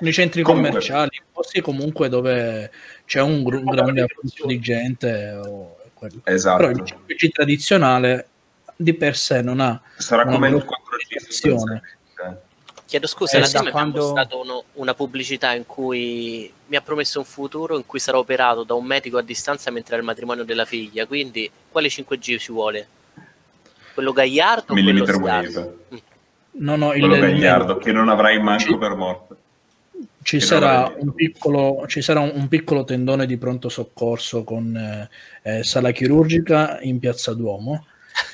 nei centri commerciali, posti comunque dove c'è un gr- grande afflusso di gente o esatto. Però il cinque G tradizionale di per sé non ha sarà come il quattro G, Chiedo scusa, eh, la sì, quando... è stato uno, una pubblicità in cui mi ha promesso un futuro in cui sarò operato da un medico a distanza mentre è il matrimonio della figlia, quindi quale cinque G ci vuole? Quello Gagliardo o quello Scarso? No, no, quello il, Gagliardo, il... che non avrai manco ci... per morte. Ci sarà, un piccolo, ci sarà un, un piccolo tendone di pronto soccorso con eh, sala chirurgica in Piazza Duomo.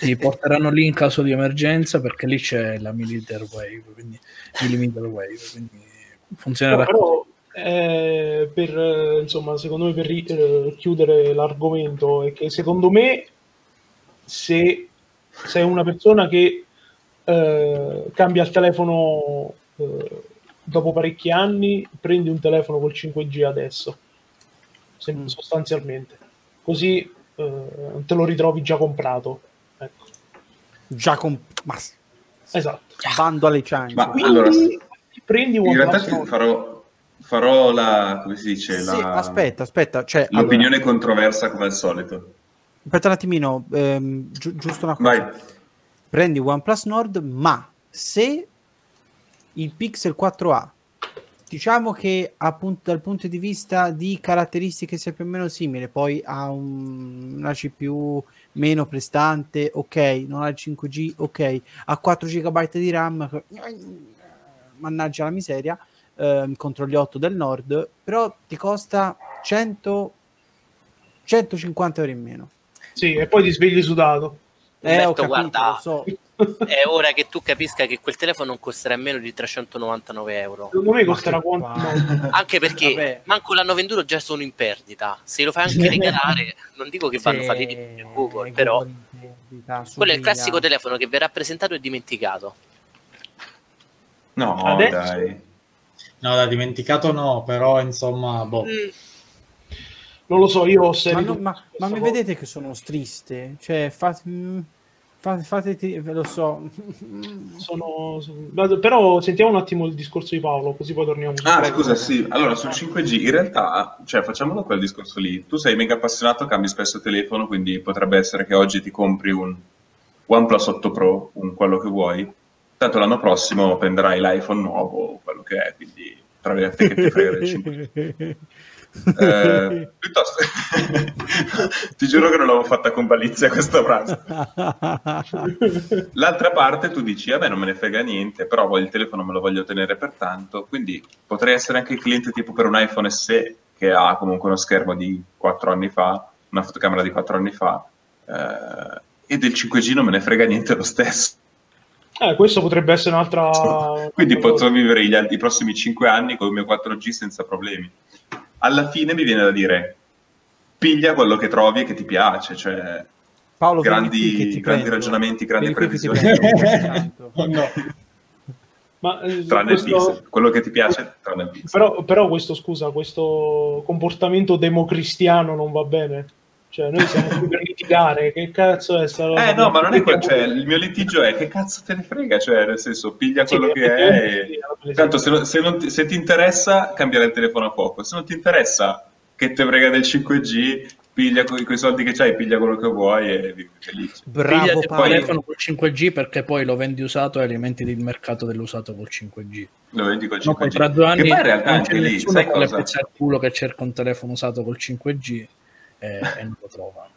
Ti porteranno lì in caso di emergenza perché lì c'è la millimeter wave, quindi millimeter wave, quindi funzionerà. No, però eh, per insomma, secondo me per eh, chiudere l'argomento è che secondo me se sei una persona che eh, cambia il telefono eh, dopo parecchi anni, prendi un telefono col cinque G adesso, sostanzialmente, così eh, te lo ritrovi già comprato. Ecco. Già con ma... esatto, bando alle ciance. Ma quindi, allora, prendi in realtà farò, farò la come si dice sì, la... aspetta aspetta cioè, l'opinione allora... controversa come al solito. Aspetta un attimino, ehm, gi- giusto una cosa. Vai. Prendi OnePlus Nord, ma se il Pixel quattro a, diciamo che appunto dal punto di vista di caratteristiche sia più o meno simile, poi ha un, una C P U meno prestante, ok, non ha il cinque G, ok, ha quattro giga di RAM, mannaggia la miseria, eh, contro gli otto del Nord, però ti costa cento centocinquanta euro in meno. Sì, e poi ti svegli sudato. Eh, Umberto, ho capito, guarda, lo so. È ora che tu capisca che quel telefono non costerà meno di trecentonovantanove euro. Secondo me costerà quanto? Anche perché vabbè, manco l'hanno venduto, già sono in perdita. Se lo fai anche regalare, non dico che vanno fatti di Google, Google però perdita, quello è il classico telefono che verrà presentato e dimenticato. No, adesso? Dai. No, da dimenticato no, però insomma, boh. Mm. Non lo so, io ho ma, non, ma, ma mi vedete che sono striste? Cioè, fate, fate, fate ve lo so. Sono, sono, però sentiamo un attimo il discorso di Paolo, così poi torniamo. Ah, scusa, sì. Allora, sul cinque G, in realtà, cioè, facciamolo quel discorso lì. Tu sei mega appassionato, cambi spesso telefono, quindi potrebbe essere che oggi ti compri un OnePlus otto Pro, un quello che vuoi. Tanto l'anno prossimo prenderai l'iPhone nuovo, quello che è, quindi tra le altre che ti frega il cinque G. Eh, piuttosto ti giuro che non l'avevo fatta con Balizia questa frase. L'altra parte tu dici vabbè non me ne frega niente, però voglio il telefono, me lo voglio tenere per tanto, quindi potrei essere anche il cliente tipo per un iPhone S E che ha comunque uno schermo di quattro anni fa, una fotocamera di quattro anni fa, eh, e del cinque G non me ne frega niente lo stesso. Eh, questo potrebbe essere un'altra quindi potrò vivere gli, i prossimi cinque anni con il mio quattro G senza problemi. Alla fine mi viene da dire piglia quello che trovi e che ti piace, cioè Paolo, grandi, ti grandi ragionamenti, grandi previsioni. No. Ma, eh, tranne questo... il Pixel, quello che ti piace tranne il Pixel. Però, però questo, scusa, questo comportamento democristiano non va bene. Cioè noi siamo qui per litigare, che cazzo è sta roba? Eh no, ma non è quello, cioè, il mio litigio è che cazzo te ne frega, cioè nel senso piglia quello sì, che è, è e... tanto se, non, se, non ti, se ti interessa cambiare il telefono a poco, se non ti interessa che te frega del cinque G, piglia con i soldi che c'hai, piglia quello che vuoi e vivi felice. Bravo Paolo. Il telefono col cinque G perché poi lo vendi usato e alimenti il mercato dell'usato col cinque G. Lo vendi col cinque G. No, poi tra due anni che poi in realtà non c'è lì, sai cosa? Pezza al culo che cerca un telefono usato col cinque G. E non lo trova.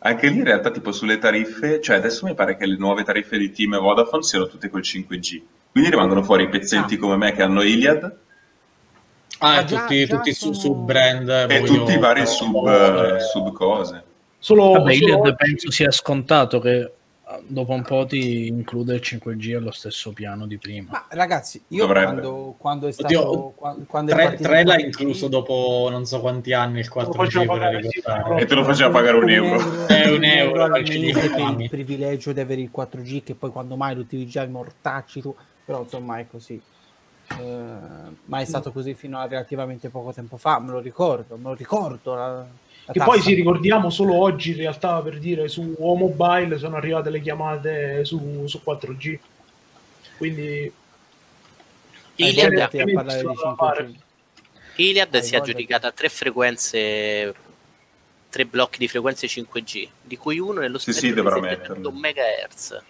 Anche lì in realtà tipo sulle tariffe, cioè adesso mi pare che le nuove tariffe di TIM e Vodafone siano tutte col cinque G, quindi rimangono fuori i pezzenti ah. come me che hanno Iliad ah, ah, e già, tutti, già tutti sono... sub brand e voglio... tutti i vari sub, eh, sub cose. Solo vabbè, solo... Iliad penso sia scontato che dopo un po' ti include il cinque G allo stesso piano di prima. Ma ragazzi, io quando, quando è stato Oddio, quando, quando tre, è tre l'ha incluso dopo non so quanti anni il quattro G e te lo faceva pagare un euro. È un euro al mese per il privilegio di avere il quattro G che poi quando mai lo utilizzavi mortacci tu, però insomma è così. Uh, ma è stato così fino a relativamente poco tempo fa, me lo ricordo, me lo ricordo. La... che tassa. Poi si ricordiamo solo oggi in realtà per dire su O-Mobile sono arrivate le chiamate su, su quattro G, quindi Iliad, a parlare di cinque G. Iliad Dai, si è aggiudicata a tre frequenze, tre blocchi di frequenze cinque G, di cui uno nello spettro sì, sì, di settecento megahertz.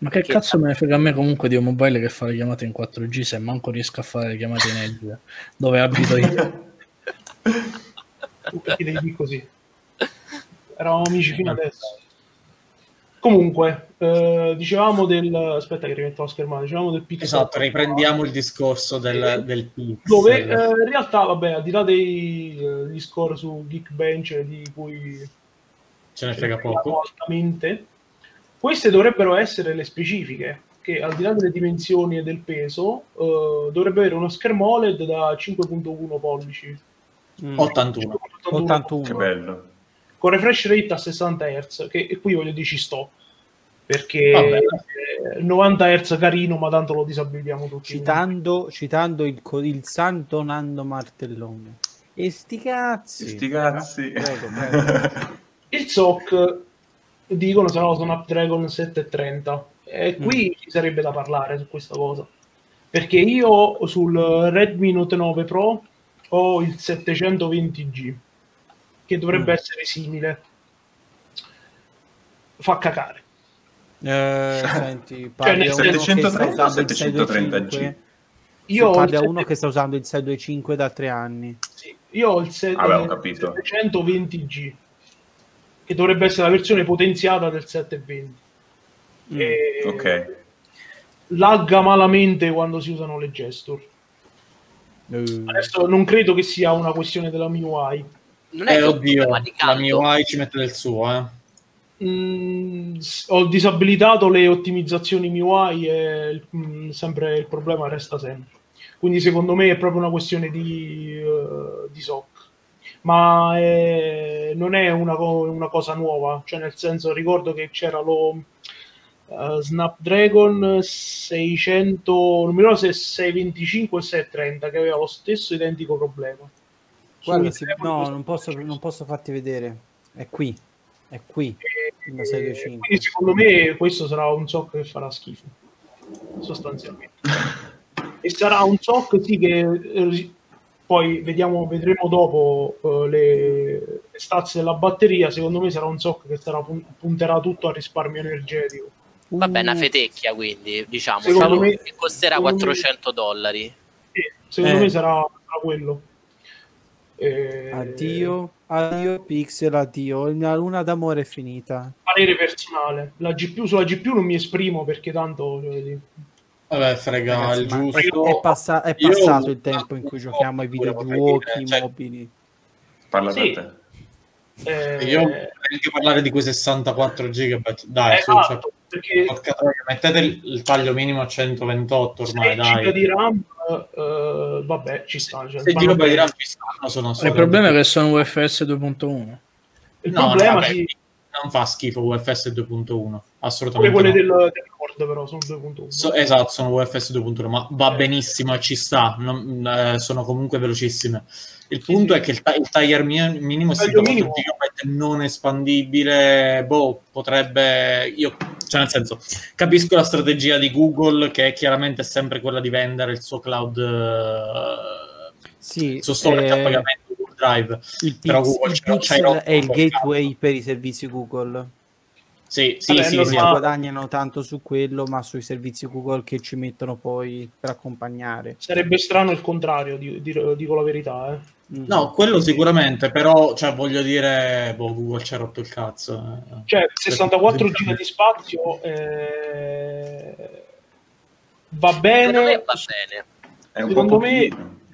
Ma che cazzo me ne frega a me comunque di un mobile che fa le chiamate in quattro G se manco riesco a fare le chiamate in Edge dove abito io. Perché devi dire così? Eravamo amici fino adesso. Comunque, eh, dicevamo del... Aspetta che rimetto la schermata. Dicevamo del Pixel. Esatto, riprendiamo il discorso del, del Pixel. Dove eh, in realtà, vabbè, al di là dei eh, gli score su Geekbench di cui ce ne frega poco, altamente, queste dovrebbero essere le specifiche che, al di là delle dimensioni e del peso, eh, dovrebbe avere uno schermo O L E D da cinque virgola uno pollici. Mm. ottantuno. ottantuno. ottantuno. Che bello. Con refresh rate a sessanta hertz, che e qui voglio dire ci sto, perché vabbè, novanta hertz carino, ma tanto lo disabiliamo tutti. Citando, citando il, il santo Nando Martellone. E sti cazzi! E sti cazzi! Prego, prego. Il S O C, dicono, sarà Snapdragon settecentotrenta, e qui mm. ci sarebbe da parlare su questa cosa, perché io sul Redmi Note nove Pro ho il settecentoventi G, che dovrebbe mm. essere simile. Fa cacare. Eh, senti, parli cioè, a uno settecentotrenta G. Io parli a uno che sta usando il sei due cinque da tre anni. Sì, io ho il settecentoventi G, che dovrebbe essere la versione potenziata del settecentoventi. Mm. E ok. Lagga malamente quando si usano le gesture. Mm. Adesso non credo che sia una questione della M I U I. Non è eh, oddio, la M I U I ci mette del suo, eh. mm, ho disabilitato le ottimizzazioni M I U I e mm, sempre il problema resta sempre, quindi secondo me è proprio una questione di, uh, di S O C, ma è, non è una, una cosa nuova, cioè nel senso ricordo che c'era lo uh, Snapdragon seicento, non mi ricordo se sei venticinque o sei trenta, che aveva lo stesso identico problema. Guarda, si, no, non posso, non posso farti vedere, è qui, è qui. E, sei due cinque. Quindi secondo me questo sarà un S O C che farà schifo, sostanzialmente. E sarà un S O C, sì, che poi vediamo, vedremo dopo uh, le, le stats della batteria. Secondo me sarà un S O C che sarà, punterà tutto al risparmio energetico. Vabbè, una fetecchia, quindi diciamo secondo me, che costerà quattrocento dollari. Sì, secondo eh. me sarà, sarà quello. Eh... addio addio Pixel, addio, la luna d'amore è finita. Parere personale, la G P U, sulla G P U non mi esprimo perché tanto vabbè frega. Ragazzi, il giusto è, passa- è passato io... il tempo in cui giochiamo ai videogiochi mobili, cioè... parla sì. per te eh... io anche parlare di quei sessantaquattro giga, dai, eh, su, cioè, perché... mettete il, il taglio minimo a centoventotto ormai, dai. Di RAM Uh, vabbè, ci stanno. Cioè, stanno di RAM ci stanno, sono il problema è che sono U F S due punto uno. Il no, problema vabbè, sì. non fa schifo U F S due punto uno, assolutamente. Quelle del, del Nord però sono due punto uno. So, esatto, sono U F S due punto uno, ma va eh. benissimo, ci sta, non, eh, sono comunque velocissime. Il punto sì, è sì. che il, ta- il taglier minimo è cinquantotto giga, non espandibile, boh, potrebbe... io Cioè, nel senso, capisco la strategia di Google, che è chiaramente sempre quella di vendere il suo cloud, uh, sì, il suo store eh, a pagamento Google Drive. Il però Pix, Google il c'è, Pixel c'è è il gateway campo. Per i servizi Google. Sì, sì, Vabbè, sì. Non sì, sì. guadagnano tanto su quello, ma sui servizi Google che ci mettono poi per accompagnare. Sarebbe strano il contrario, dico, dico la verità, eh. No, quello sicuramente, però cioè, voglio dire, boh, Google ci ha rotto il cazzo. Eh. Cioè, sessantaquattro giga di spazio eh... va bene. Me va bene. È un secondo, me,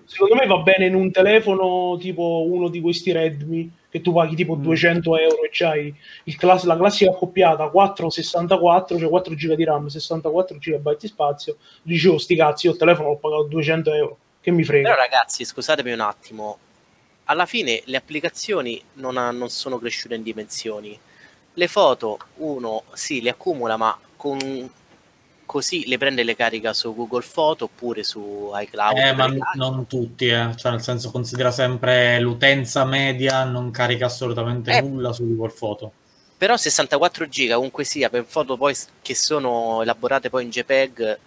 secondo me va bene in un telefono tipo uno di questi Redmi, che tu paghi tipo mm. duecento euro e c'hai il class- la classica accoppiata quattro sessantaquattro, cioè quattro giga di RAM, sessantaquattro giga di spazio. Dicevo, sti cazzi, io il telefono l'ho pagato duecento euro. Che mi frega. Però ragazzi, scusatemi un attimo, alla fine le applicazioni non, ha, non sono cresciute in dimensioni, le foto uno sì le accumula, ma con, così le prende e le carica su Google Photo oppure su iCloud. Eh, ma carica. Non tutti, eh. Cioè nel senso considera sempre l'utenza media, non carica assolutamente eh, nulla su Google Photo. Però sessantaquattro giga comunque sia, per foto poi che sono elaborate poi in JPEG,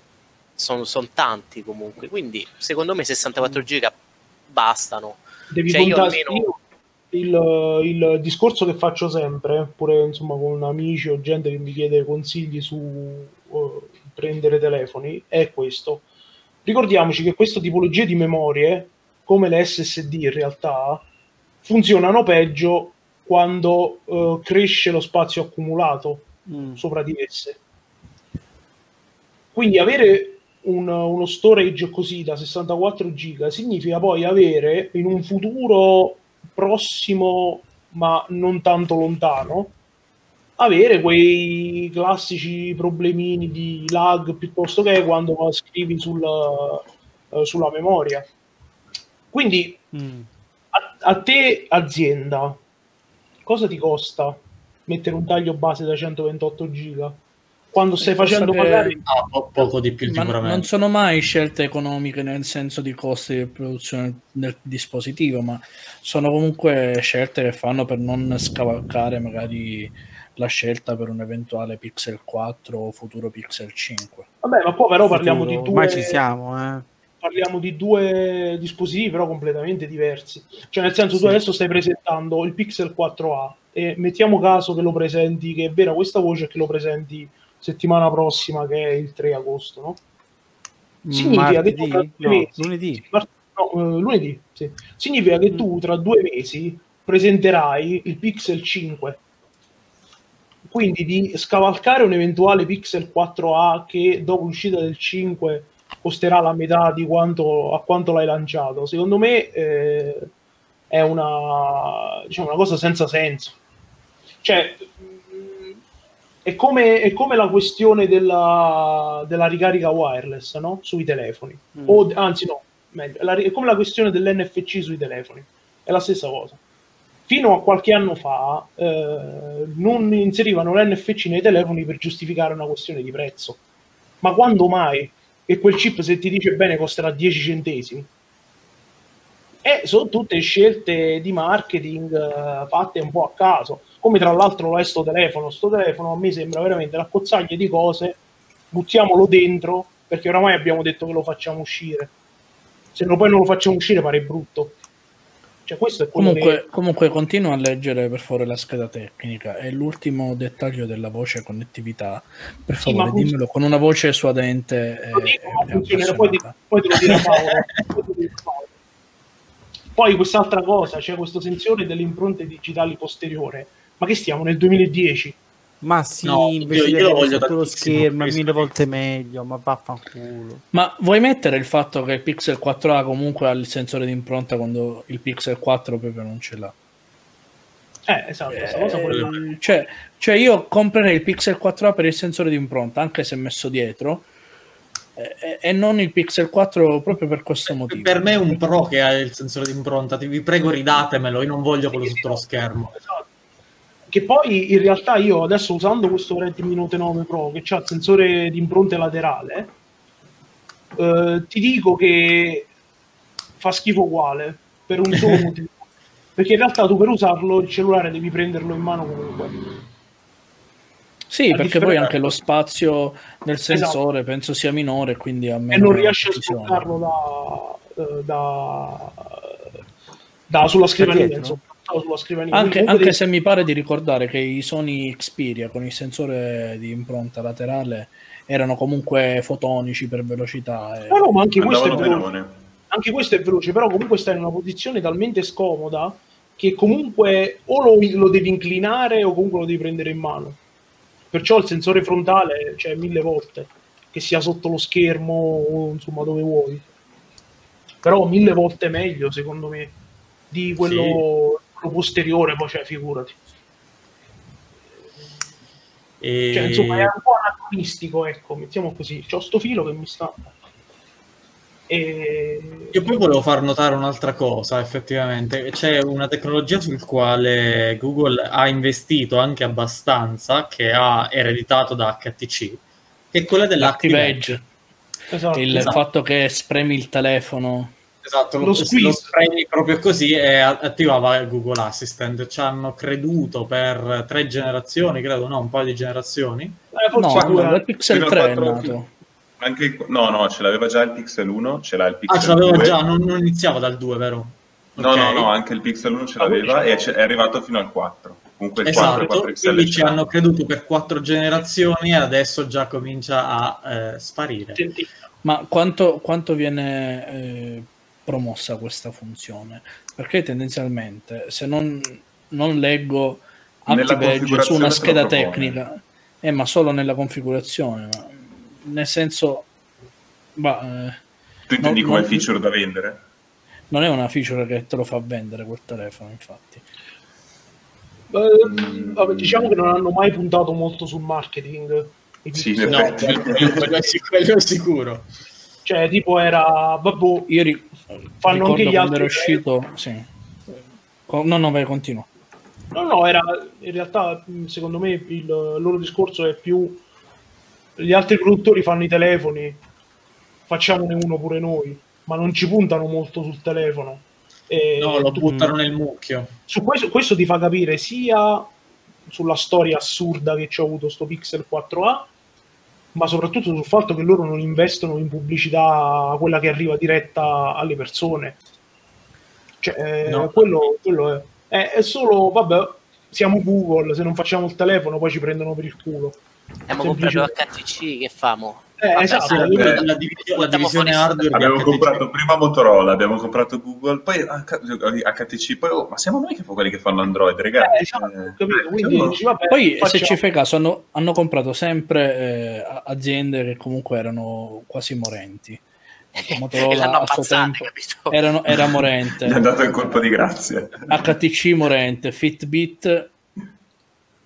sono son tanti comunque, quindi secondo me sessantaquattro giga bastano. Devi cioè, contare, io almeno... il, il discorso che faccio sempre, pure insomma con amici o gente che mi chiede consigli su uh, prendere telefoni è questo. Ricordiamoci che questa tipologia di memorie, come le S S D in realtà, funzionano peggio quando uh, cresce lo spazio accumulato mm. sopra di esse. Quindi avere un, uno storage così da sessantaquattro giga significa poi avere in un futuro prossimo, ma non tanto lontano, avere quei classici problemini di lag piuttosto che quando scrivi sulla, uh, sulla memoria. Quindi mm. a, a te azienda, cosa ti costa mettere un taglio base da centoventotto giga quando stai facendo che... magari no, po- poco di più? Ma non sono mai scelte economiche nel senso di costi di produzione del dispositivo, ma sono comunque scelte che fanno per non scavalcare magari la scelta per un eventuale Pixel quattro o futuro Pixel cinque. Vabbè, ma poi però futuro... parliamo di due ormai ci siamo, eh. Parliamo di due dispositivi però completamente diversi, cioè nel senso sì. Tu adesso stai presentando il Pixel quattro a e mettiamo caso che lo presenti, che è vera questa voce, e che lo presenti settimana prossima, che è il tre agosto, no? Significa Martedì, che tu tra due no, mesi, lunedì. Mart- no, eh, lunedì sì. Significa che tu tra due mesi presenterai il Pixel cinque. Quindi di scavalcare un eventuale Pixel quattro a che dopo l'uscita del cinque costerà la metà di quanto a quanto l'hai lanciato, secondo me eh, è una, diciamo, una cosa senza senso. Cioè è come, è come la questione della, della ricarica wireless, no? Sui telefoni, mm. o anzi no, meglio, la, è come la questione dell'N F C sui telefoni, è la stessa cosa. Fino a qualche anno fa eh, non inserivano l'N F C nei telefoni per giustificare una questione di prezzo. Ma quando mai? E quel chip, se ti dice bene, costerà dieci centesimi. E sono tutte scelte di marketing eh, fatte un po' a caso. Come tra l'altro lo è sto telefono. Sto telefono a me sembra veramente una cozzaglia di cose. Buttiamolo dentro, perché oramai abbiamo detto che lo facciamo uscire. Se no poi non lo facciamo uscire pare brutto. Cioè, questo è comunque, che... comunque continuo a leggere per favore la scheda tecnica. È l'ultimo dettaglio della voce connettività, per favore, sì, dimmelo funziona. Con una voce suadente e, dico, e poi, ti, poi te lo dirà Paolo. Poi quest'altra cosa, c'è cioè questo sensore delle impronte digitali posteriore, ma che stiamo nel duemiladieci? Ma sì, no, invece io, io lo voglio lo schermo questo. Mille volte meglio, ma vaffanculo. Ma vuoi mettere il fatto che il Pixel quattro a comunque ha il sensore di impronta quando il Pixel quattro proprio non ce l'ha? Eh, esatto, eh, cosa eh, cioè, cioè io comprerei il Pixel quattro a per il sensore di impronta, anche se messo dietro, eh, e non il Pixel quattro proprio per questo motivo. Per me è un pro che ha il sensore di impronta, vi prego ridatemelo, io non voglio quello sotto lo schermo. Esatto. Che poi in realtà io adesso usando questo Redmi Note nove Pro che ha il sensore di impronte laterale, eh, ti dico che fa schifo uguale per un solo motivo, perché in realtà tu per usarlo il cellulare devi prenderlo in mano comunque. Sì, la perché poi anche lo spazio del sensore, esatto, penso sia minore, quindi a meno e non riesci a sfruttarlo da, da, da sulla scrivania, insomma. Anche, anche dei... se mi pare di ricordare che i Sony Xperia con il sensore di impronta laterale erano comunque fotonici per velocità e... no, no, ma anche questo, è veloce, anche questo è veloce, però comunque stai in una posizione talmente scomoda che comunque o lo, lo devi inclinare o comunque lo devi prendere in mano, perciò il sensore frontale c'è, cioè, mille volte, che sia sotto lo schermo o insomma dove vuoi, però mille volte meglio secondo me di quello sì. posteriore, poi cioè, figurati. E... cioè, insomma, è un po' anacronistico, ecco, mettiamo così. C'ho sto filo che mi sta. E... io poi volevo far notare un'altra cosa, effettivamente. C'è una tecnologia sul quale Google ha investito anche abbastanza, che ha ereditato da H T C, che è quella dell'Active Edge. Esatto. Il esatto. fatto che spremi il telefono. Esatto, lo, lo spremi proprio così e attivava Google Assistant. Ci hanno creduto per tre generazioni, credo, no, un paio di generazioni. Eh, no, guarda, il Pixel tre è nato. Anche, no, no, ce l'aveva già il Pixel uno, ce l'ha il Pixel due. Ah, ce l'aveva due. Già, non, non iniziava dal due, vero? No, okay. no, no, anche il Pixel uno ce l'aveva ah, e è arrivato fino al quattro. Comunque il esatto, quattro, quattro X L quindi ci hanno creduto per quattro generazioni e adesso già comincia a eh, sparire. Ma quanto, quanto viene eh, promossa questa funzione? Perché tendenzialmente, se non, non leggo ActiveEdge su una scheda tecnica, eh, ma solo nella configurazione, ma nel senso... Bah, eh, tu intendi come feature da vendere? Non è una feature che te lo fa vendere quel telefono, infatti. Beh, vabbè, diciamo che non hanno mai puntato molto sul marketing. Sì, no, no, quello, quello è sicuro. Cioè, tipo era babbo, io ri- fanno anche gli altri. Era uscito, sì. No, no, vai, continua. No, no, era in realtà, secondo me il loro discorso è più gli altri produttori fanno i telefoni, facciamone uno pure noi, ma non ci puntano molto sul telefono. E no, lo buttano nel mucchio. Su questo, questo ti fa capire sia sulla storia assurda che ci ho avuto sto Pixel quattro A, ma soprattutto sul fatto che loro non investono in pubblicità, quella che arriva diretta alle persone. Cioè, no. quello, quello è, è, è solo, vabbè, siamo Google, se non facciamo il telefono poi ci prendono per il culo. Abbiamo comprato H T C, che famo? Eh, vabbè, esatto, sì, la, la, divisione, la divisione hardware. Abbiamo comprato prima Motorola, abbiamo comprato Google, poi H T C, poi oh, ma siamo noi che fa quelli che fanno Android, ragazzi. Eh, esatto, capito, quindi, eh, vabbè, poi facciamo. Se ci fai caso hanno, hanno comprato sempre eh, aziende che comunque erano quasi morenti. Motorola a suo tempo erano, era morente. Mi è andato il colpo di grazia. H T C morente, Fitbit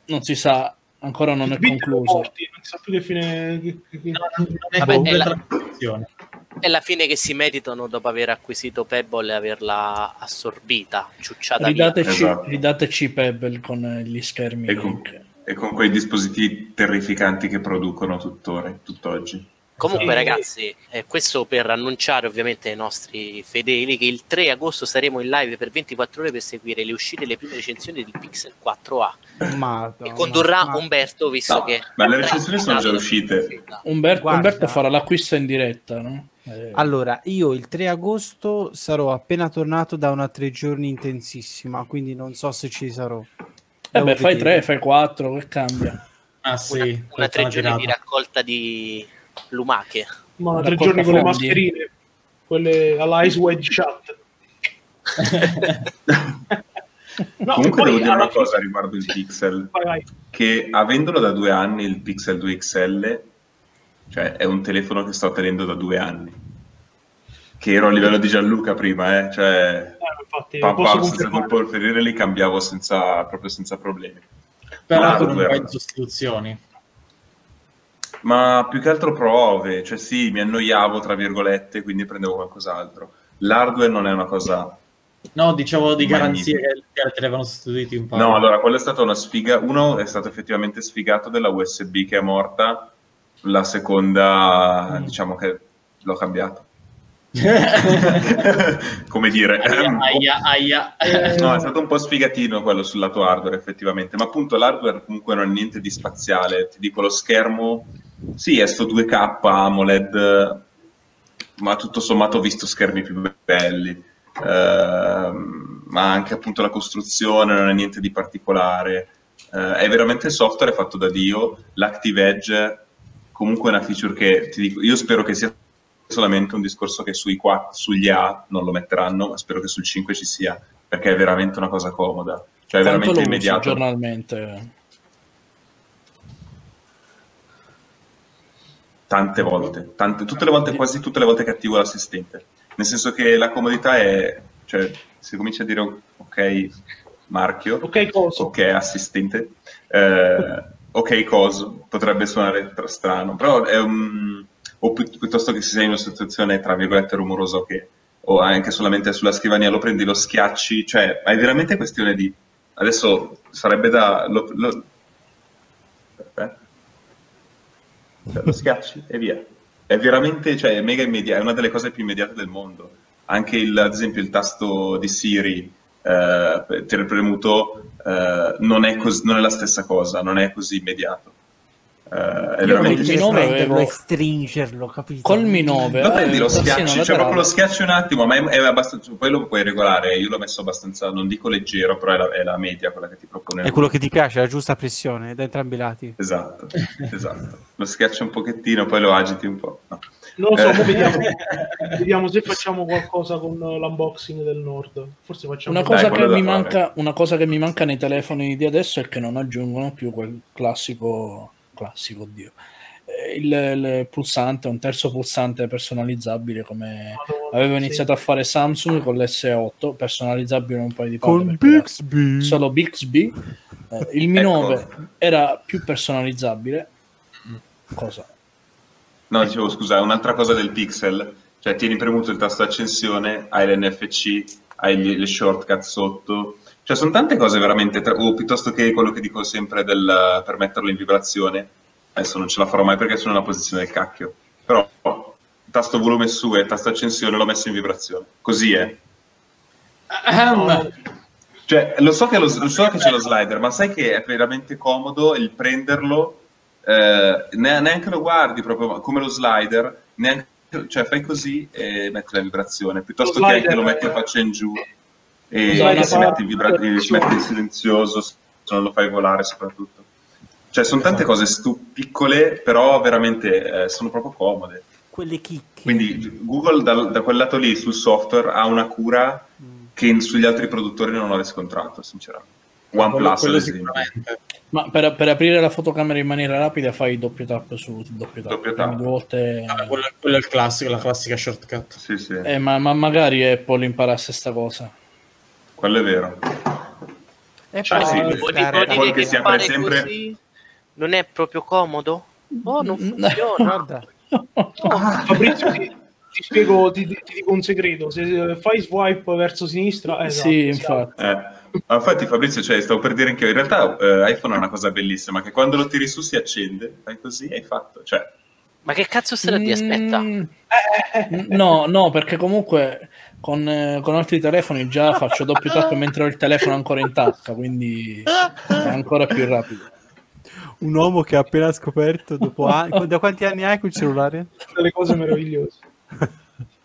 non si sa. Ancora non è concluso. Morti, non so più che fine. No, non è, vabbè, è, la, è la fine che si meritano dopo aver acquisito Pebble e averla assorbita, ciucciata. Ridateci, esatto. ridateci Pebble con gli schermi e con, e con quei dispositivi terrificanti che producono tuttora, tutt'oggi. Comunque, ragazzi, eh, questo per annunciare ovviamente ai nostri fedeli che il tre agosto saremo in live per ventiquattro ore per seguire le uscite e le prime recensioni del Pixel quattro A. Madonna, e condurrà ma... Umberto, visto no, che... Ma le recensioni sono già uscite. Umberto, Umberto farà l'acquisto in diretta, no? Eh. Allora, io il tre agosto sarò appena tornato da una tre giorni intensissima, quindi non so se ci sarò. Eh beh, fai tre, fai quattro, che cambia? Ah sì. Una, una tre giorni di raccolta di... lumache, ma tre giorni con le mascherine, quelle alla Ice Wedge Chat. No, comunque devo dire una fine... cosa riguardo il Pixel, vai, vai. Che avendolo da due anni il Pixel due X L, cioè è un telefono che sto tenendo da due anni, che ero a livello di Gianluca prima, eh, cioè eh, infatti, papà, senza polverire li cambiavo senza, proprio senza problemi, però con un paio di sostituzioni. Ma più che altro prove, cioè sì, mi annoiavo tra virgolette, quindi prendevo qualcos'altro. L'hardware non è una cosa... No, dicevo di garanzie che altri avevano sostituiti un po'. No, allora, quella è stata una sfiga. Uno è stato effettivamente sfigato della U S B che è morta. La seconda, mm. diciamo che l'ho cambiato. Come dire... Aia, aia, aia. No, è stato un po' sfigatino quello sul lato hardware, effettivamente. Ma appunto l'hardware comunque non è niente di spaziale. Ti dico, lo schermo... Sì, è sto due K AMOLED, ma tutto sommato ho visto schermi più belli, eh, ma anche appunto la costruzione non è niente di particolare, eh, è veramente software fatto da Dio. L'ActiveEdge comunque è una feature che ti dico, io spero che sia solamente un discorso che sui quattro, sugli A non lo metteranno, ma spero che sul cinque ci sia, perché è veramente una cosa comoda, cioè è tanto veramente immediato giornalmente. Tante volte, tante, tutte le volte, quasi tutte le volte che attivo l'assistente. Nel senso che la comodità è, cioè, se cominci a dire ok marchio, ok coso, ok assistente, eh, ok coso, potrebbe suonare strano, però è un, o pi- piuttosto che se sei in una situazione tra virgolette rumorosa che, o anche solamente sulla scrivania lo prendi, lo schiacci, cioè, è veramente questione di, adesso sarebbe da, lo, lo, cioè, lo schiacci e via, è veramente, cioè, è mega immediato, è una delle cose più immediate del mondo. Anche il, ad esempio il tasto di Siri eh, premuto eh, non, è cos- non è la stessa cosa, non è così immediato, Eh, io col Mi nove avevo... stringerlo, capito? Col Mi nove lo prendi, lo schiacci, sì, no, cioè proprio lo schiacci un attimo, ma è, è abbastanza, poi lo puoi regolare. Io l'ho messo abbastanza, non dico leggero, però è la, è la media quella che ti propone. È quello che ti piace, la giusta pressione da entrambi i lati. Esatto, esatto. Lo schiacci un pochettino, poi lo agiti un po'. No. Non lo so, eh. vediamo, vediamo se facciamo qualcosa con l'unboxing del Nord. Forse facciamo una cosa, Dai, che mi manca, una cosa che mi manca nei telefoni di adesso è che non aggiungono più quel classico classico, oddio, il, il pulsante, un terzo pulsante personalizzabile come Madonna, avevo iniziato sì. a fare Samsung con l'esse otto, personalizzabile un paio di cose, Bixby. Solo Bixby. Eh, il Mi nove ecco. era più personalizzabile. Cosa? No, dicevo, scusa, un'altra cosa del Pixel, cioè tieni premuto il tasto accensione, hai l'N F C, hai gli, le shortcut sotto, cioè sono tante cose veramente, tra- o piuttosto che quello che dico sempre del, per metterlo in vibrazione, adesso non ce la farò mai perché sono nella posizione del cacchio, però tasto volume su e tasto accensione l'ho messo in vibrazione, così è. Um. Cioè, lo so che, lo, lo so che c'è lo slider, ma sai che è veramente comodo il prenderlo. Eh, neanche lo guardi proprio come lo slider, neanche, cioè fai così e metti la vibrazione piuttosto lo che anche lo metti a faccia in giù e si fa... mette in vibra- metti in silenzioso se non lo fai volare, soprattutto, cioè sono tante cose stu- piccole, però veramente eh, sono proprio comode quelle chicche. Quindi Google da, da quel lato lì sul software ha una cura mm. che in, sugli altri produttori non ho riscontrato sinceramente. OnePlus ad esempio. Ma per, per aprire la fotocamera in maniera rapida fai doppio tap su doppio tap, doppio tap. Due volte... ah, quello, quello è il classico, la classica shortcut. Sì, sì. Eh, ma, ma magari Apple imparasse sta cosa. Quello è vero. Eh, cioè, sì, Apple che si apre sempre così, non è proprio comodo? Oh, non funziona. No. No. Fabrizio ti, ti spiego, ti, ti dico un segreto, se fai swipe verso sinistra, eh, esatto, sì, infatti. Eh. Ma infatti Fabrizio, cioè, stavo per dire anche io, in realtà eh, iPhone è una cosa bellissima che quando lo tiri su si accende, fai così e hai fatto, cioè... ma che cazzo se la ti aspetta? Mm, no, no, perché comunque con, eh, con altri telefoni già faccio doppio tap mentre ho il telefono ancora in tasca, quindi è ancora più rapido. Un uomo che ha appena scoperto dopo anni... da quanti anni hai quel cellulare? Delle cose meravigliose.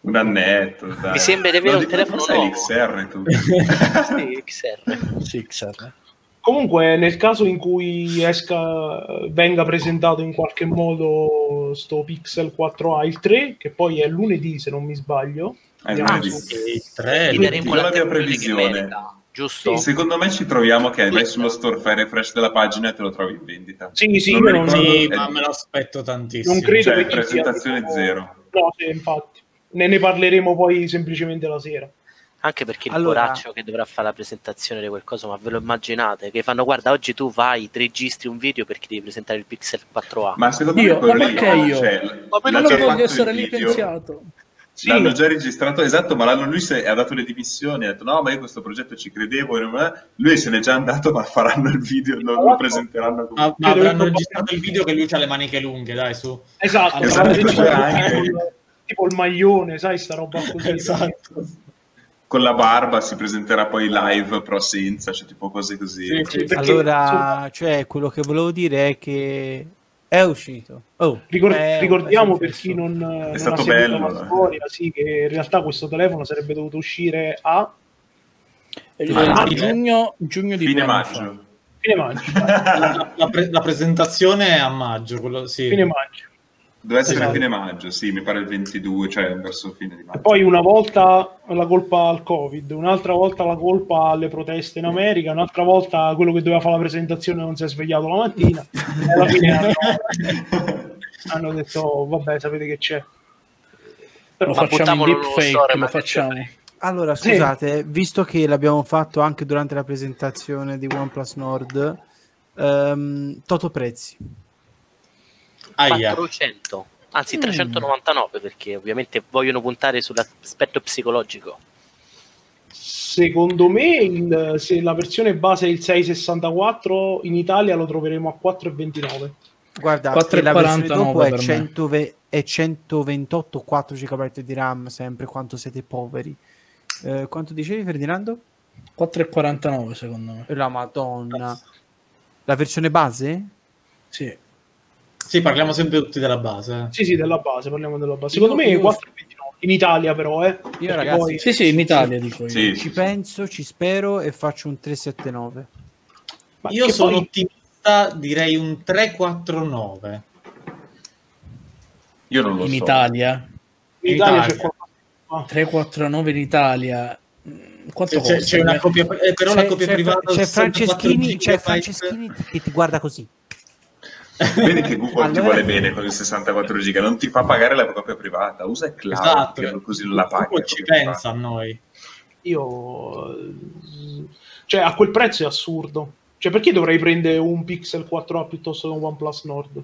Un annetto, dai. Mi sembra di avere un telefono nuovo. L'X R tu. Sì, X R. Sì, X R. Comunque, nel caso in cui esca, venga presentato in qualche modo sto Pixel quattro a, il tre, che poi è lunedì se non mi sbaglio. È lunedì. Il tre, gli daremo la mia previsione. Giusto. Sì, secondo me ci troviamo che vai sullo store, fai refresh della pagina e te lo trovi in vendita. Sì, sì, non io non sì, ma me lo aspetto tantissimo. Non credo, cioè, che presentazione sia, zero. No, sì, infatti. Ne, ne parleremo poi semplicemente la sera. Anche perché il allora... poraccio che dovrà fare la presentazione di qualcosa, ma ve lo immaginate? Che fanno, guarda, oggi tu vai, ti registri un video perché devi presentare il Pixel quattro a. Ma secondo io, me quello lì... Perché io? Cioè, ma perché non voglio essere licenziato? Sì. L'hanno già registrato, esatto, ma l'hanno, lui se, ha dato le dimissioni, ha detto no, ma io questo progetto ci credevo, lui se n'è già andato, ma faranno il video, non lo presenteranno. Ma, ma avranno registrato il video che lui ha le maniche lunghe, dai, su. Esatto, esatto. Tipo il maglione, sai, sta roba così. Esatto. Con la barba si presenterà poi live, però senza, cioè tipo cose così. Sì, sì, perché... Allora, cioè, quello che volevo dire è che è uscito. Oh, Ricord- è ricordiamo per chi non, non ha seguito bello, la storia, eh. sì, che in realtà questo telefono sarebbe dovuto uscire a... Ah, eh, giugno, giugno di fine maggio. Fa. Fine maggio. la, la, pre- la presentazione è a maggio, quello, sì. Fine maggio. Deve essere esatto. Fine maggio, sì, mi pare il ventidue, cioè verso fine di maggio. E poi una volta la colpa al Covid, un'altra volta la colpa alle proteste in America, un'altra volta quello che doveva fare la presentazione non si è svegliato la mattina, e alla fine hanno, hanno detto, oh, vabbè, sapete che c'è. Però ma facciamo un deepfake, lo facciamo. Allora, scusate, sì. Visto che l'abbiamo fatto anche durante la presentazione di OnePlus Nord, ehm, Toto Prezzi. quattrocento, anzi trecentonovantanove, perché ovviamente vogliono puntare sull'aspetto psicologico. Secondo me il, se la versione base è il seicentosessantaquattro, in Italia lo troveremo a quattrocentoventinove. Guarda, quattro e quarantanove, la versione dopo è, centove, è centoventotto, quattro giga di RAM, sempre quanto siete poveri. Eh, quanto dicevi, Ferdinando? quattro e quarantanove secondo me. La Madonna. La versione base? Sì. Sì, parliamo sempre tutti della base. Sì, sì, della base, parliamo della base. Secondo io, me è quattro virgola ventinove in Italia però, eh. Io ragazzi, poi... sì, sì, in Italia dico io. Sì. Ci penso, ci spero e faccio un tre sette nove. Ma io sono poi... ottimista, direi un tre quattro nove. Io non lo in so. Italia? In Italia, Italia. C'è qualcosa... tre quattro nove in Italia. Quanto c'è, c'è una copia, eh, però c'è, la copia c'è, privata c'è Franceschini, c'è Franceschini che ti guarda così. Vedi che Google allora... ti vuole bene con il sessantaquattro giga, non ti fa pagare la copia privata, usa il cloud, esatto, così non la paghi. Ci pensa a noi. Io cioè a quel prezzo è assurdo. Cioè perché dovrei prendere un Pixel quattro a piuttosto che un OnePlus Nord?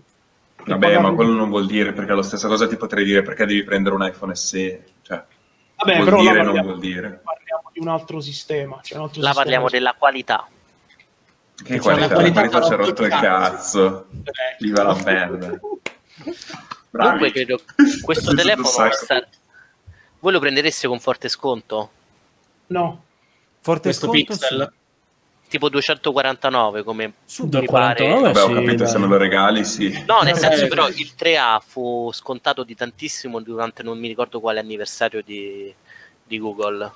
Vabbè, ma quello non vuol dire, perché la stessa cosa ti potrei dire perché devi prendere un iPhone S E, cioè vabbè, vuol però dire, parliamo, non vuol dire. Parliamo di un altro sistema, cioè un altro la sistema parliamo cioè. della qualità. Che qualità, la qualità, qualità c'è rotto il cazzo, viva la merda. Comunque credo questo telefono sta... voi lo prendereste con forte sconto? No, forte questo sconto Pixel sì. Tipo duecentoquarantanove come su mi quarantanove, pare. Vabbè, ho capito, se me lo regali sì. No, nel senso però il tre A fu scontato di tantissimo durante non mi ricordo quale anniversario di, di Google.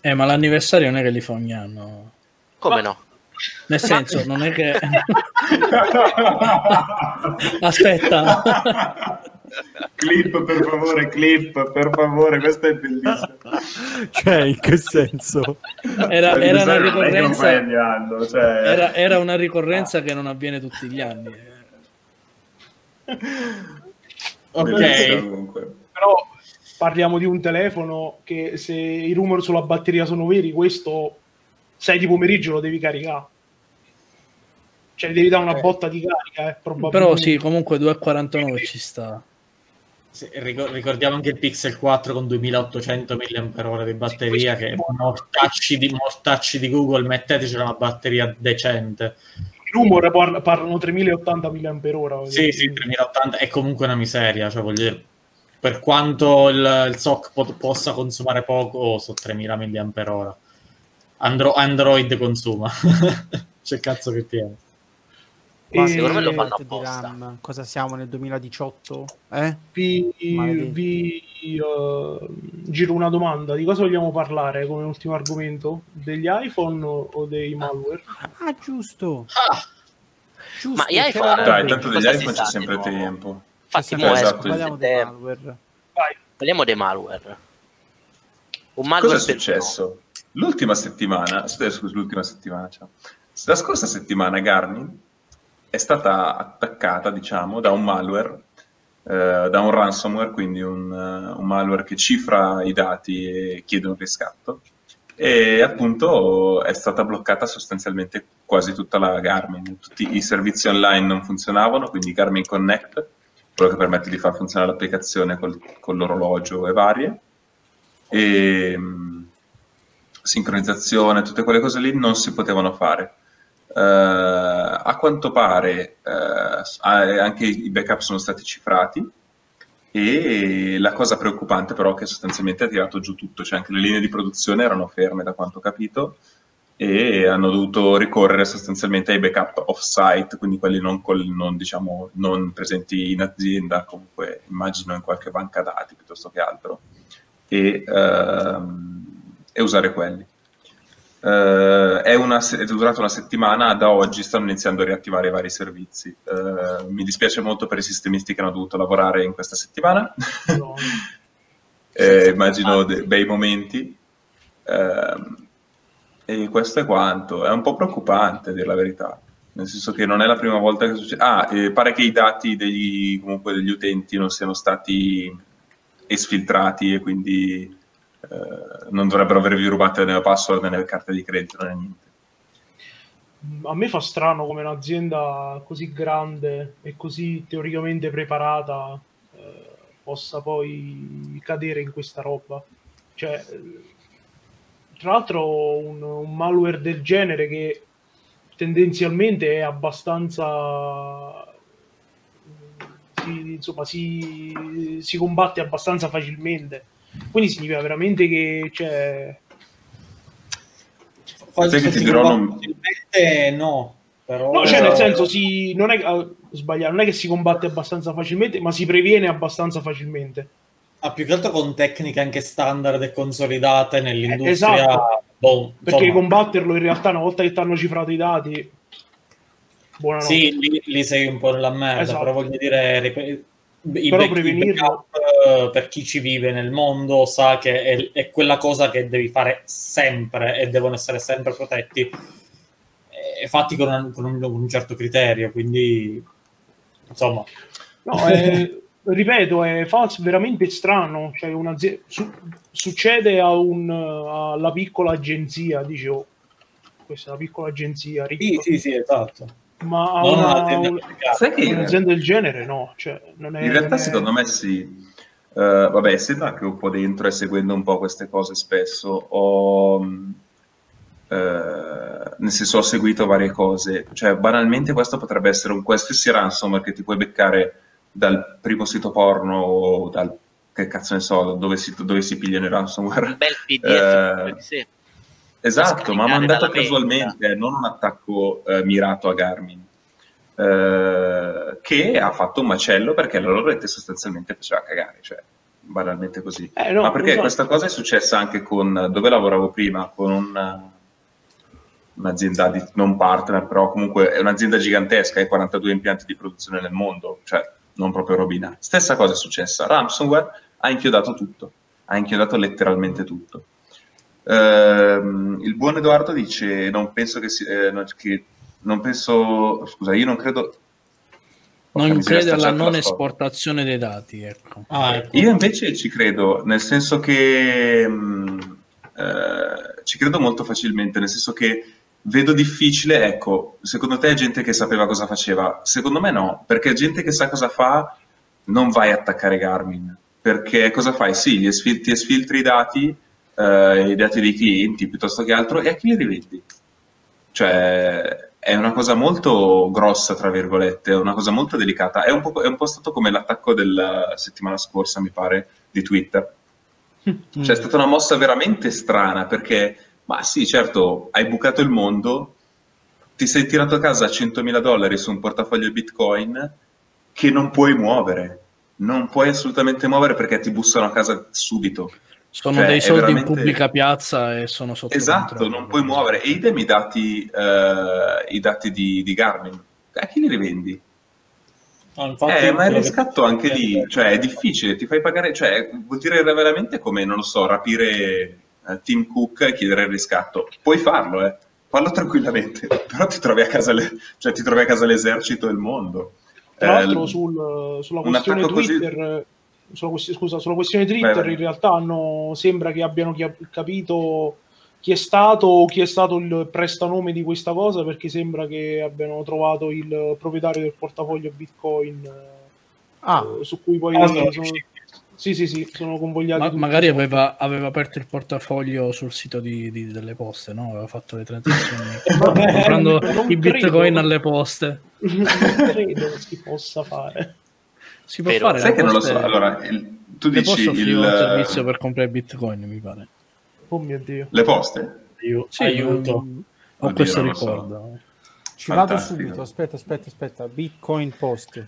Eh, ma l'anniversario non è che li fa ogni anno. Come ma... no? Nel senso, non è che aspetta, clip per favore, clip per favore, questo è bellissimo. Cioè, in che senso? Era, era una ricorrenza, anno, cioè... era, era una ricorrenza che non avviene tutti gli anni. Ok, però parliamo di un telefono che se i rumor sulla batteria sono veri, questo sei di pomeriggio lo devi caricare, cioè devi dare una eh. botta di carica, eh, probabilmente. Però sì, comunque due virgola quarantanove eh. ci sta. Sì, ricordiamo anche il Pixel quattro con duemilaottocento milliampere ora di batteria, sì, che mortacci di, mortacci di Google, metteteci una batteria decente. I rumor par- parlano tremilaottanta milliampere ora. Sì, sì, tremilaottanta è comunque una miseria, cioè voglio dire, per quanto il, il S O C po- possa consumare poco, oh, sono tremila milliampere ora. Andro- Android consuma c'è cazzo che tiene. Ma secondo me lo fanno apposta. Cosa siamo nel duemiladiciotto? Eh? Vi, vi uh, giro una domanda: di cosa vogliamo parlare come ultimo argomento? Degli iPhone o, o dei malware? Ah, giusto, ah. giusto. Ma gli iPhone, dai, tanto degli iPhone c'è sempre nuovo tempo. Infatti, mo esatto, parliamo dei malware. Vai. Parliamo dei malware. Un malware cosa è successo? No. L'ultima settimana, scusa, l'ultima settimana, cioè, la scorsa settimana Garmin è stata attaccata, diciamo, da un malware, eh, da un ransomware, quindi un, un malware che cifra i dati e chiede un riscatto, e appunto è stata bloccata sostanzialmente quasi tutta la Garmin. Tutti i servizi online non funzionavano, quindi Garmin Connect, quello che permette di far funzionare l'applicazione col, con l'orologio e varie, e... sincronizzazione, tutte quelle cose lì non si potevano fare. Uh, a quanto pare uh, anche i backup sono stati cifrati, e la cosa preoccupante però è che sostanzialmente ha tirato giù tutto, cioè anche le linee di produzione erano ferme da quanto ho capito, e hanno dovuto ricorrere sostanzialmente ai backup off-site, quindi quelli non, col, non, diciamo, non presenti in azienda, comunque immagino in qualche banca dati piuttosto che altro, e... Uh, e usare quelli. Uh, è, una, è durata una settimana, da oggi stanno iniziando a riattivare i vari servizi. Uh, mi dispiace molto per i sistemisti che hanno dovuto lavorare in questa settimana, no. eh, immagino de- bei momenti. Uh, e questo è quanto. È un po' preoccupante, a dire la verità, nel senso che non è la prima volta che succede. Ah, eh, pare che i dati degli, comunque degli utenti non siano stati esfiltrati e quindi... Uh, non dovrebbero avervi rubato né la password né le carte di credito né niente. A me fa strano come un'azienda così grande e così teoricamente preparata eh, possa poi cadere in questa roba. Cioè, tra l'altro un, un malware del genere che tendenzialmente è abbastanza si, insomma si, si combatte abbastanza facilmente. Quindi significa veramente che cioè... quasi che ti dirò non... no, Però... No, cioè nel senso, si, non è ah, sbagliato, non è che si combatte abbastanza facilmente, ma si previene abbastanza facilmente. Ah, più che altro con tecniche anche standard e consolidate nell'industria. Eh, esatto. Boh, perché combatterlo in realtà una volta che ti hanno cifrato i dati, buonanotte. Sì, lì, lì sei un po' nella merda, esatto. Però voglio dire, rip- i però back- prevenirlo... backup, per chi ci vive nel mondo sa che è, è quella cosa che devi fare sempre e devono essere sempre protetti, fatti con, una, con, un, con un certo criterio, quindi insomma no, è, ripeto, è falso, veramente strano, cioè una, su, succede a un alla piccola agenzia, dicevo, questa è una piccola agenzia ricca, sì sì sì, esatto, ma a una, un, un'azienda del genere no, cioè non è, in realtà è... secondo me sì. Uh, vabbè, essendo anche un po' dentro e seguendo un po' queste cose spesso ho Uh, nel senso ho seguito varie cose, cioè banalmente questo potrebbe essere un qualsiasi ransomware che ti puoi beccare dal primo sito porno o dal, che cazzo ne so, dove si, dove si pigliano i ransomware, un bel P D F, uh, sì. Esatto, ma mandato casualmente, non un attacco uh, mirato a Garmin, uh, che ha fatto un macello perché la loro rete sostanzialmente faceva cagare, cioè banalmente così, eh, no, ma perché esatto. Questa cosa è successa anche con, dove lavoravo prima, con un un'azienda di, non partner, però comunque è un'azienda gigantesca, hai quarantadue impianti di produzione nel mondo, cioè non proprio robina. Stessa cosa è successa, ransomware ha inchiodato tutto, ha inchiodato letteralmente tutto. Ehm, il buon Edoardo dice, non penso che, si, eh, non, che non penso, scusa, io non credo... Non credo alla non esportazione dei dati, ecco. Ah, ecco. Io invece ci credo, nel senso che mh, eh, ci credo molto facilmente, nel senso che vedo difficile, ecco, secondo te è gente che sapeva cosa faceva? Secondo me no, perché gente che sa cosa fa non vai a attaccare Garmin, perché cosa fai? Sì, gli esfil- ti esfiltri i dati, eh, i dati dei clienti piuttosto che altro, e a chi li rivendi? Cioè, è una cosa molto grossa, tra virgolette, è una cosa molto delicata, è un po', è un po' stato come l'attacco della settimana scorsa, mi pare, di Twitter. Mm-hmm. Cioè, è stata una mossa veramente strana, perché... Ma sì, certo, hai bucato il mondo, ti sei tirato a casa centomila dollari su un portafoglio Bitcoin che non puoi muovere, non puoi assolutamente muovere perché ti bussano a casa subito. Sono cioè, dei soldi veramente... in pubblica piazza e sono sotto esatto, controllo. Non puoi muovere. E idem i dati, uh, i dati di, di Garmin, a chi li rivendi? No, eh, ma il riscatto anche lì, cioè è difficile, ti fai pagare, cioè vuol dire veramente come, non lo so, rapire... Tim Cook e chiedere il riscatto. Puoi farlo, eh. Fallo tranquillamente, però ti trovi a casa, le... cioè, ti trovi a casa l'esercito e il mondo. Tra l'altro eh, sul, sulla questione Twitter, così... sulla, quest... scusa, sulla questione Twitter beh, beh. In realtà hanno... sembra che abbiano capito chi è stato o chi è stato il prestanome di questa cosa, perché sembra che abbiano trovato il proprietario del portafoglio Bitcoin ah. su cui poi... Allora, sono... Sì, sì, sì, sono convogliati. Ma, magari aveva, aveva aperto il portafoglio sul sito di, di, delle poste, no? Aveva fatto le transazioni comprando i bitcoin alle poste. Non credo che si possa fare. Si può Però, fare. Sai che non lo so. Allora, il, tu le dici il un servizio per comprare bitcoin, mi pare. Oh mio Dio. Le poste? Io sì, aiuto. Ho Oddio, questo ricordo. So. Ci Fantastico. Vado subito. Aspetta, aspetta, aspetta. Bitcoin poste.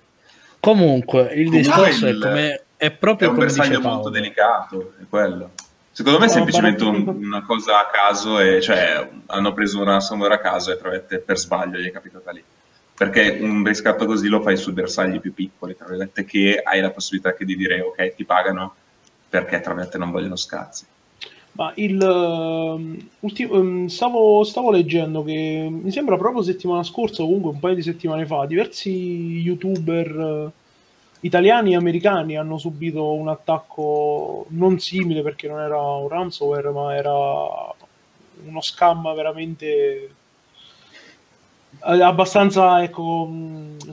Comunque, il discorso il... è come è proprio è un come bersaglio dice Paolo. Molto delicato, è quello. Secondo me è no, semplicemente un, una cosa a caso, e, cioè hanno preso una somma a caso e trovate per sbaglio gli è capitata lì. Perché un riscatto così lo fai su bersagli più piccoli, tra virgolette, che hai la possibilità che di dire ok, ti pagano perché tra virgolette non vogliono scazzi. Ma il um, ultimo, um, stavo, stavo leggendo che mi sembra proprio settimana scorsa, o comunque un paio di settimane fa, diversi youtuber uh, italiani e americani hanno subito un attacco non simile, perché non era un ransomware, ma era uno scam veramente abbastanza, ecco,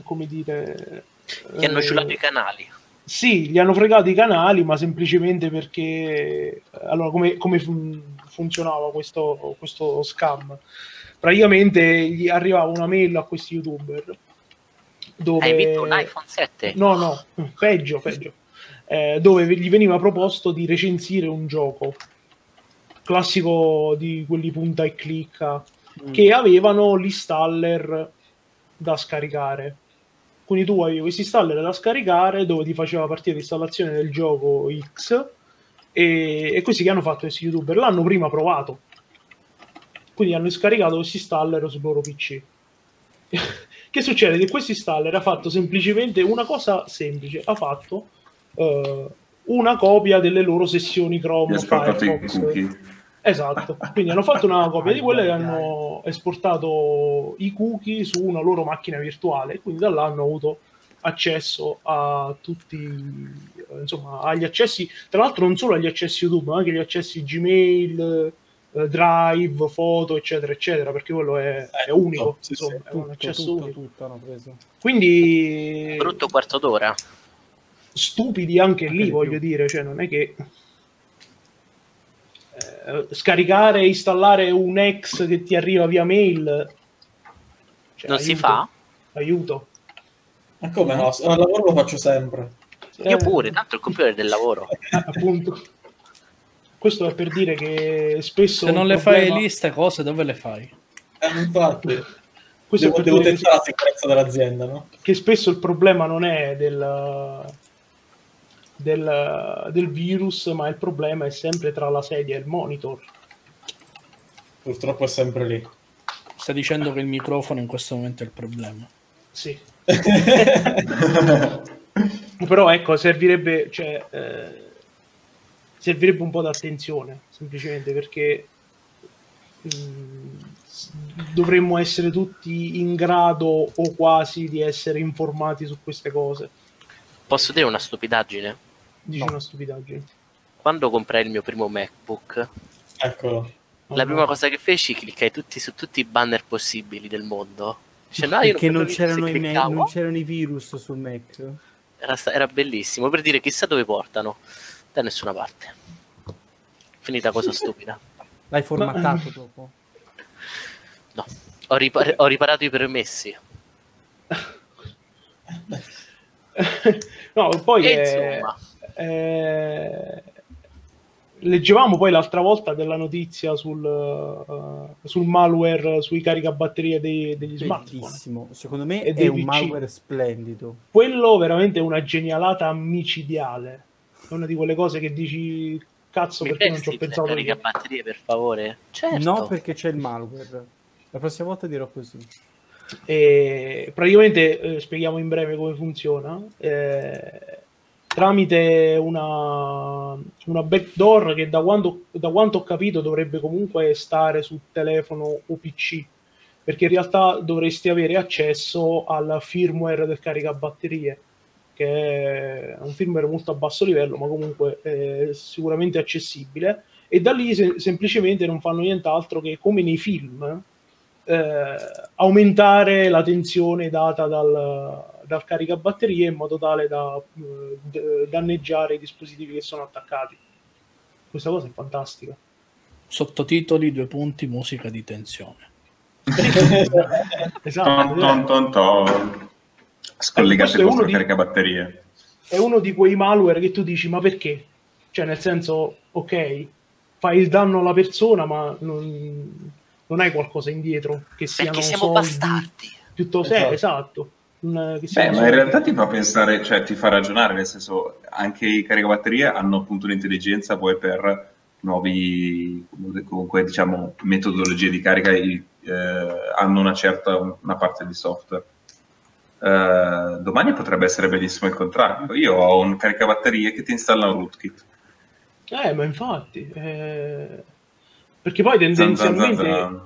come dire... Gli hanno ciulato eh, i canali. Sì, gli hanno fregato i canali, ma semplicemente perché... Allora, come, come fun- funzionava questo, questo scam? Praticamente gli arrivava una mail a questi youtuber... Dove... Hai vinto un iPhone sette? No, no, peggio, peggio. Eh, dove gli veniva proposto di recensire un gioco classico di quelli punta e clicca, mm. che avevano l'installer da scaricare. Quindi tu avevi questa installer da scaricare dove ti faceva partire l'installazione del gioco X, e, e questi che hanno fatto questi youtuber l'hanno prima provato, quindi hanno scaricato questo installer sul loro P C. Che succede? Che questo installer ha fatto semplicemente una cosa semplice, ha fatto uh, una copia delle loro sessioni Chrome, Firefox. Esatto, quindi hanno fatto una copia di quelle e hanno esportato i cookie su una loro macchina virtuale, quindi da là hanno avuto accesso a tutti, insomma, agli accessi, tra l'altro non solo agli accessi YouTube, ma anche agli accessi Gmail, eh, Drive, foto, eccetera, eccetera, perché quello è, è unico, sì, insomma, sì, è tutto, un accesso tutto, unico. Tutto hanno preso. Quindi... brutto quarto d'ora. Stupidi anche, anche lì, di voglio più. dire, cioè non è che... scaricare e installare un ex che ti arriva via mail, cioè, non aiuto, si fa? Aiuto. Ma come no? Al lavoro lo faccio sempre. Io eh. pure, tanto il computer è del lavoro. Appunto. Questo è per dire che spesso... se non le problema... fai lì ste cose, dove le fai? Eh, infatti. Questo devo devo tentare la sicurezza dell'azienda, no? Che spesso il problema non è del... Del, del virus, ma il problema è sempre tra la sedia e il monitor. Purtroppo è sempre lì. Sta dicendo che il microfono in questo momento è il problema. Sì. Però ecco, servirebbe, cioè, eh, servirebbe un po' d'attenzione, semplicemente perché mh, dovremmo essere tutti in grado o quasi di essere informati su queste cose. Posso dire una stupidaggine? Dici no. Una stupidaggine. Quando comprai il mio primo MacBook, eccolo, la okay. prima cosa che feci, cliccai tutti su tutti i banner possibili del mondo. Dice, no, io perché non, non, c'erano i me- non c'erano i virus sul Mac. Era, era bellissimo, per dire chissà dove portano, da nessuna parte. Finita cosa stupida. L'hai formattato Ma... dopo? No, ho, ripar- ho riparato i permessi. No, poi è, è... leggevamo poi l'altra volta della notizia sul, uh, sul malware sui caricabatterie dei, degli Bellissimo. smartphone. Secondo me e è un P C. Malware splendido. Quello veramente è una genialata micidiale. È una di quelle cose che dici cazzo, Mi perché non ci ho pensato. Mi presti la caricabatterie per favore? Certo. No, perché c'è il malware. La prossima volta dirò così. E praticamente eh, spieghiamo in breve come funziona. Eh, tramite una, una backdoor che da quanto, da quanto ho capito dovrebbe comunque stare sul telefono o P C, perché in realtà dovresti avere accesso al firmware del caricabatterie, che è un firmware molto a basso livello ma comunque eh, sicuramente accessibile, e da lì se- semplicemente non fanno nient'altro che, come nei film, Eh, aumentare la tensione data dal, dal caricabatterie in modo tale da eh, danneggiare i dispositivi che sono attaccati. Questa cosa è fantastica. Sottotitoli, due punti, musica di tensione. Esatto. Ton, ton, ton, ton. Scollegate il vostro di, caricabatterie. È uno di quei malware che tu dici, ma perché? Cioè nel senso, ok, fai il danno alla persona, ma non... non hai qualcosa indietro, che siano perché siamo soldi, bastardi piuttosto esatto, eh, esatto. Una, che beh, ma in realtà ti fa pensare, cioè ti fa ragionare, nel senso anche i caricabatterie hanno appunto un'intelligenza poi per nuovi comunque diciamo metodologie di carica, eh, hanno una certa una parte di software. Eh, domani potrebbe essere bellissimo il contrario. Io ho un caricabatterie che ti installa un rootkit. Eh, ma infatti eh... perché poi tendenzialmente zan, zan, zan.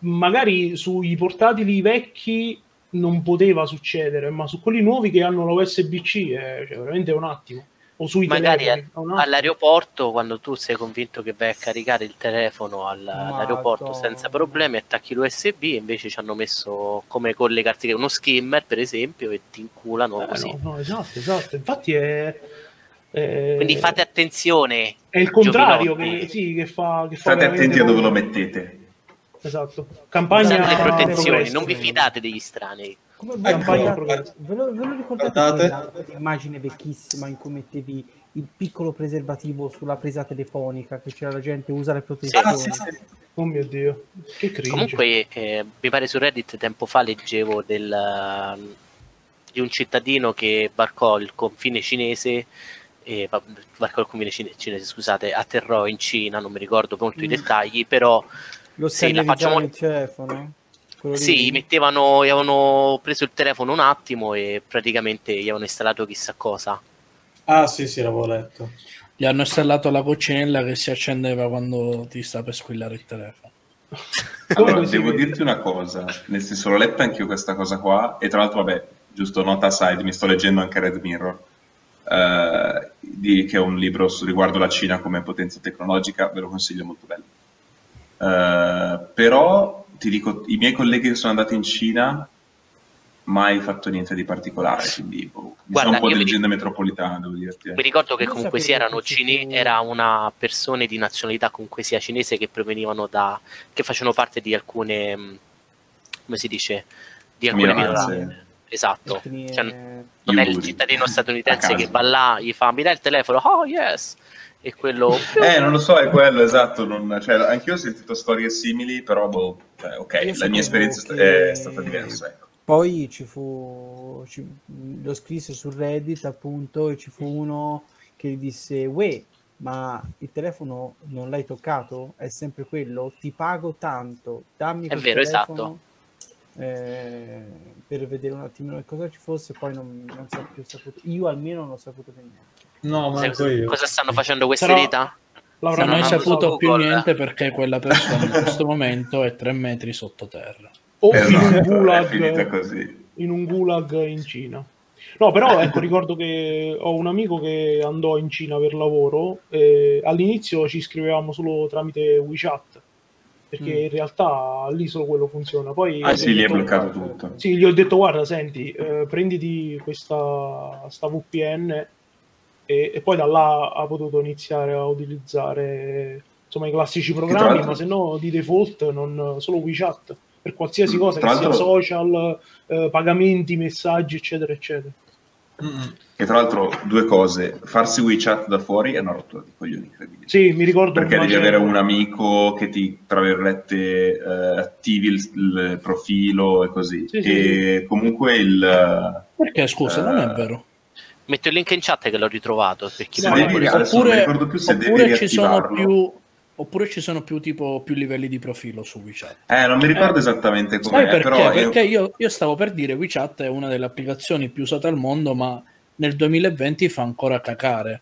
magari sui portatili vecchi non poteva succedere, ma su quelli nuovi che hanno la U S B C è cioè, veramente un attimo. O sui magari telefoni, a, un attimo. All'aeroporto, quando tu sei convinto che vai a caricare il telefono all, all'aeroporto senza problemi, attacchi l'U S B e invece ci hanno messo come collegarti uno skimmer per esempio e ti inculano eh, così. No, no, esatto, esatto. Infatti è... Eh, quindi fate attenzione, è il contrario che, sì, che fa che fate fa attenti a dove lo mettete, esatto, campagna usate le protezioni, non vi fidate degli strani. Come ecco, campagna progresso. Ve lo, ve lo ricordate l'immagine vecchissima in cui mettevi il piccolo preservativo sulla presa telefonica, che c'era la gente usa le protezioni? Ah, sì, sì. Oh mio Dio, che cringe. Comunque eh, mi pare su Reddit tempo fa leggevo del, di un cittadino che varcò il confine cinese eh, varcò il confine cine, cinese, scusate, atterrò in Cina, non mi ricordo molto mm. i dettagli, però lo se la facciamo il telefono. Sì, mettevano, gli avevano preso il telefono un attimo e praticamente gli avevano installato chissà cosa. Ah sì, sì, l'avevo letto. Gli hanno installato la coccinella che si accendeva quando ti sta per squillare il telefono. Allora, devo dirti una cosa, nel senso l'ho letta anch'io questa cosa qua, e tra l'altro, vabbè, giusto nota aside, mi sto leggendo anche Red Mirror, eh, di, che è un libro su, riguardo la Cina come potenza tecnologica, ve lo consiglio, molto bello. Eh, però, ti dico, i miei colleghi che sono andati in Cina... mai fatto niente di particolare, quindi boh, guarda, un po' di leggenda metropolitana, devo dirti. Eh. Mi ricordo che comunque si erano cinesi, era una persone di nazionalità comunque sia cinese che provenivano da, che facevano parte di alcune, come si dice, di alcune minoranze. Esatto, cioè, non è il cittadino statunitense che va là, gli fa mi dai il telefono, oh yes, e quello eh non lo so, è quello, esatto, non, cioè, anch'io ho sentito storie simili, però boh, cioè, ok, la mia esperienza che... è stata diversa, ecco. Poi ci fu, ci, lo scrisse su Reddit appunto, e ci fu uno che disse: uè, ma il telefono non l'hai toccato? È sempre quello? Ti pago tanto, dammi quel telefono, esatto. eh, per vedere un attimino che cosa ci fosse, poi non, non so più saputo, io almeno non ho saputo più niente. No, ma io. Cosa stanno facendo queste dita? Però non hai saputo più niente perché quella persona in questo momento è tre metri sottoterra. O in un, gulag, così. in un gulag in Cina. No, però ecco, ricordo che ho un amico che andò in Cina per lavoro, e all'inizio ci scrivevamo solo tramite WeChat, perché mm. in realtà lì solo quello funziona. Poi ah sì, gli è bloccato tutto. Sì, gli ho detto guarda, senti, eh, prenditi questa sta V P N, e, e poi da là ha potuto iniziare a utilizzare insomma i classici programmi, ma se no di default non solo WeChat. Per qualsiasi cosa, tra che sia social, eh, pagamenti, messaggi, eccetera, eccetera. E tra l'altro, due cose. Farsi WeChat da fuori è una rottura di coglioni incredibile. Sì, mi ricordo. Perché devi avere un amico che ti, tra virgolette, eh, attivi il, il profilo e così. Sì, e sì. Comunque il... Perché, scusa, eh, non è vero. Metto il link in chat che l'ho ritrovato. Per chi sì, non devi, adesso, oppure, non ricordo più se oppure devi ci sono più... Oppure ci sono più tipo più livelli di profilo su WeChat? Eh, non mi ricordo eh. esattamente come. Perché, però perché io... Io, io stavo per dire WeChat è una delle applicazioni più usate al mondo, ma nel duemilaventi fa ancora cacare.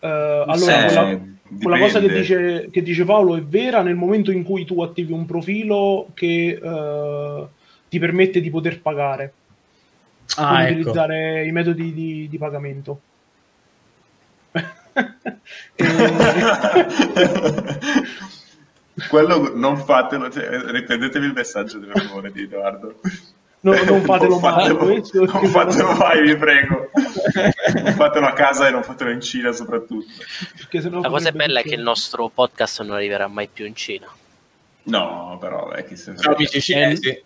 Uh, allora, eh, quella, quella cosa che dice, che dice Paolo è vera nel momento in cui tu attivi un profilo che uh, ti permette di poter pagare, ah, ecco. utilizzare i metodi di, di pagamento. Quello non fatelo, cioè, riprendetevi il messaggio del favore di Edoardo, no, non fatelo mai, non fatelo mai, vi prego, non fatelo a casa e non fatelo in Cina soprattutto, sennò la cosa bella è che il nostro podcast non arriverà mai più in Cina. No, però è chi se ciao amici cinesi,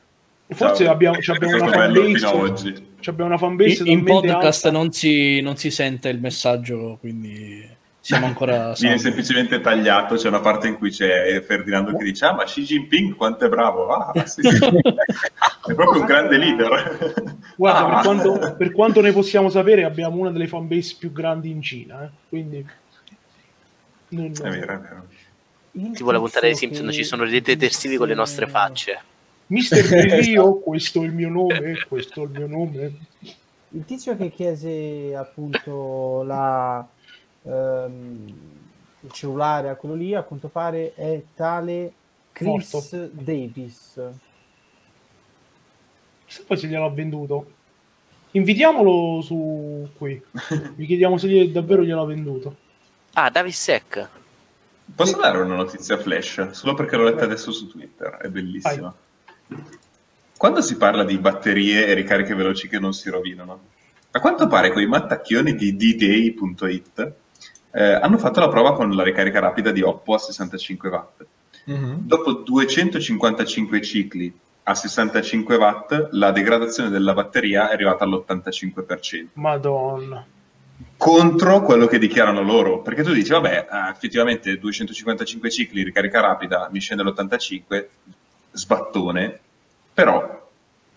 forse abbiamo, abbiamo una fanbase oggi. Abbiamo una fanbase in, in podcast non si, non si sente il messaggio, quindi siamo ancora viene semplicemente tagliato. C'è una parte in cui c'è Ferdinando che dice ah, ma Xi Jinping quanto è bravo, ah, sì, sì. È proprio un grande leader. Guarda, ah. per, quanto, per quanto ne possiamo sapere abbiamo una delle fanbase più grandi in Cina, eh? Quindi non... è vero, è vero. Ti vuole puntare ai Simpson, ci sono dei detersivi con le nostre facce. Mister Perio, questo è il mio nome, questo è il mio nome. Il tizio che chiese appunto la, ehm, il cellulare a quello lì, a quanto pare è tale Chris Morto. Davis. Se poi se gliel'ha venduto. Invidiamolo su qui. Vi chiediamo se gli, davvero gliel'ha venduto. Ah, Davisec. Posso dare una notizia flash? Solo perché l'ho letta adesso su Twitter, è bellissima. Vai. Quando si parla di batterie e ricariche veloci che non si rovinano, a quanto pare quei mattacchioni di d day punto it eh, hanno fatto la prova con la ricarica rapida di Oppo a sessantacinque watt. Mm-hmm. Dopo duecentocinquantacinque cicli a sessantacinque watt, la degradazione della batteria è arrivata all'ottantacinque per cento. Madonna. contro quello che dichiarano loro, perché tu dici vabbè, effettivamente duecentocinquantacinque cicli, ricarica rapida, mi scende l'ottantacinque, sbattone, però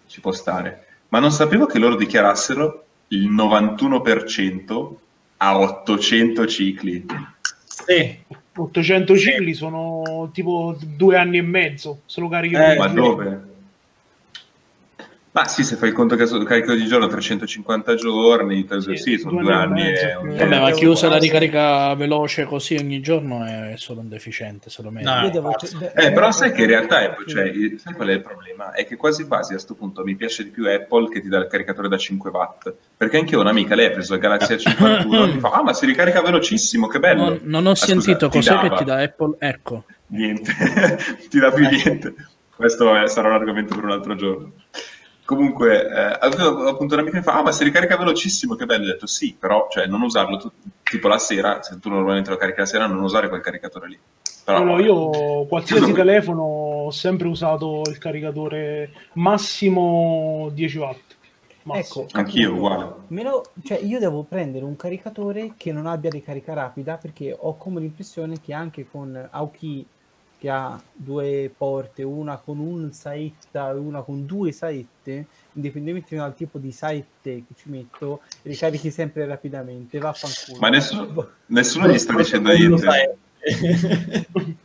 ci può stare. Ma non sapevo che loro dichiarassero il novantuno per cento a ottocento cicli. Sì, ottocento cicli sono tipo due anni e mezzo, se lo carichi. Eh, ma dove? Ma sì, se fai il conto che carico di giorno trecentocinquanta giorni, sì, sì sono due anni, anni e un vabbè, ma chi usa la ricarica veloce così ogni giorno è solo un deficiente, se lo metti. No, eh, eh, però sai che in realtà è, cioè, sai qual è il problema? È che quasi quasi a questo punto mi piace di più Apple che ti dà il caricatore da cinque watt, perché anche io ho un'amica, lei ha preso il Galaxy cinquantuno, mi fa ah ma si ricarica velocissimo, che bello. Non, non ho ah, sentito cos'è che ti dà Apple, ecco. Niente, ti dà più niente. Questo è, sarà un argomento per un altro giorno. Comunque, eh, avevo appunto un'amica che mi fa, ah ma si ricarica velocissimo, che bello, ho detto sì, però cioè non usarlo tu, tipo la sera, se tu normalmente lo carichi la sera non usare quel caricatore lì. Però, no, no, io qualsiasi telefono ho sempre usato il caricatore massimo dieci watt. Massimo. Ecco, anch'io uguale. Meno, cioè io devo prendere un caricatore che non abbia ricarica rapida, perché ho come l'impressione che anche con Aoki che ha due porte, una con un saetta e una con due saette, indipendentemente dal tipo di saette che ci metto, ricarichi sempre rapidamente, vaffanculo. Ma nessuno, nessuno gli sta dicendo niente.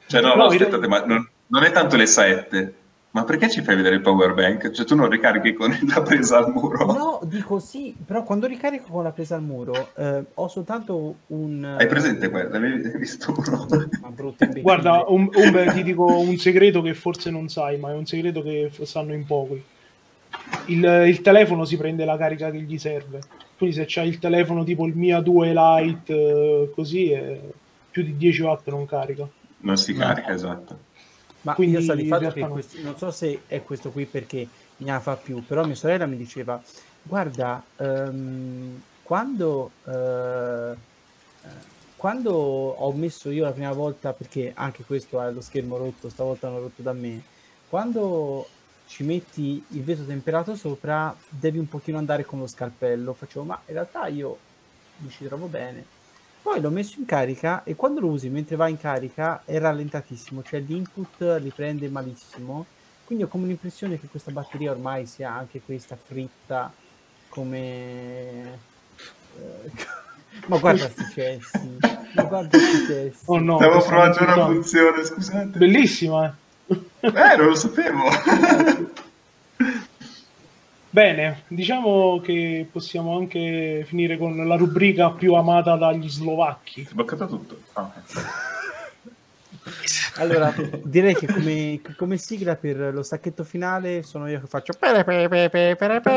Cioè no, no, aspettate, ma non, non è tanto le saette, ma perché ci fai vedere il power bank? Cioè tu non ricarichi con la presa al muro? No, dico sì, però quando ricarico con la presa al muro eh, ho soltanto un... Hai presente quella? L'hai visto uno? Guarda, um, um, ti dico un segreto che forse non sai, ma è un segreto che sanno in pochi. Il, il telefono si prende la carica che gli serve, quindi se c'hai il telefono tipo il Mia due Lite così, eh, più di dieci watt non carica. Non si carica, no. Esatto. Ma quindi io so di fatto che questi, non so se è questo qui perché ne fa più, però mia sorella mi diceva guarda um, quando uh, quando ho messo io la prima volta, perché anche questo ha lo schermo rotto, stavolta l'hanno rotto da me, quando ci metti il vetro temperato sopra devi un pochino andare con lo scalpello, facevo ma in realtà io mi ci trovo bene. Poi l'ho messo in carica e quando lo usi mentre va in carica è rallentatissimo, cioè l'input li prende malissimo, quindi ho come l'impressione che questa batteria ormai sia anche questa fritta come... ma guarda sti cessi, ma guarda sti cessi. Oh no, stavo provando una funzione, scusate. Bellissima. Eh, non lo sapevo. Bene, diciamo che possiamo anche finire con la rubrica più amata dagli slovacchi. Ti è boccato tutto. Ah. Allora, direi che come, come sigla per lo sacchetto finale sono io che faccio. Ecco.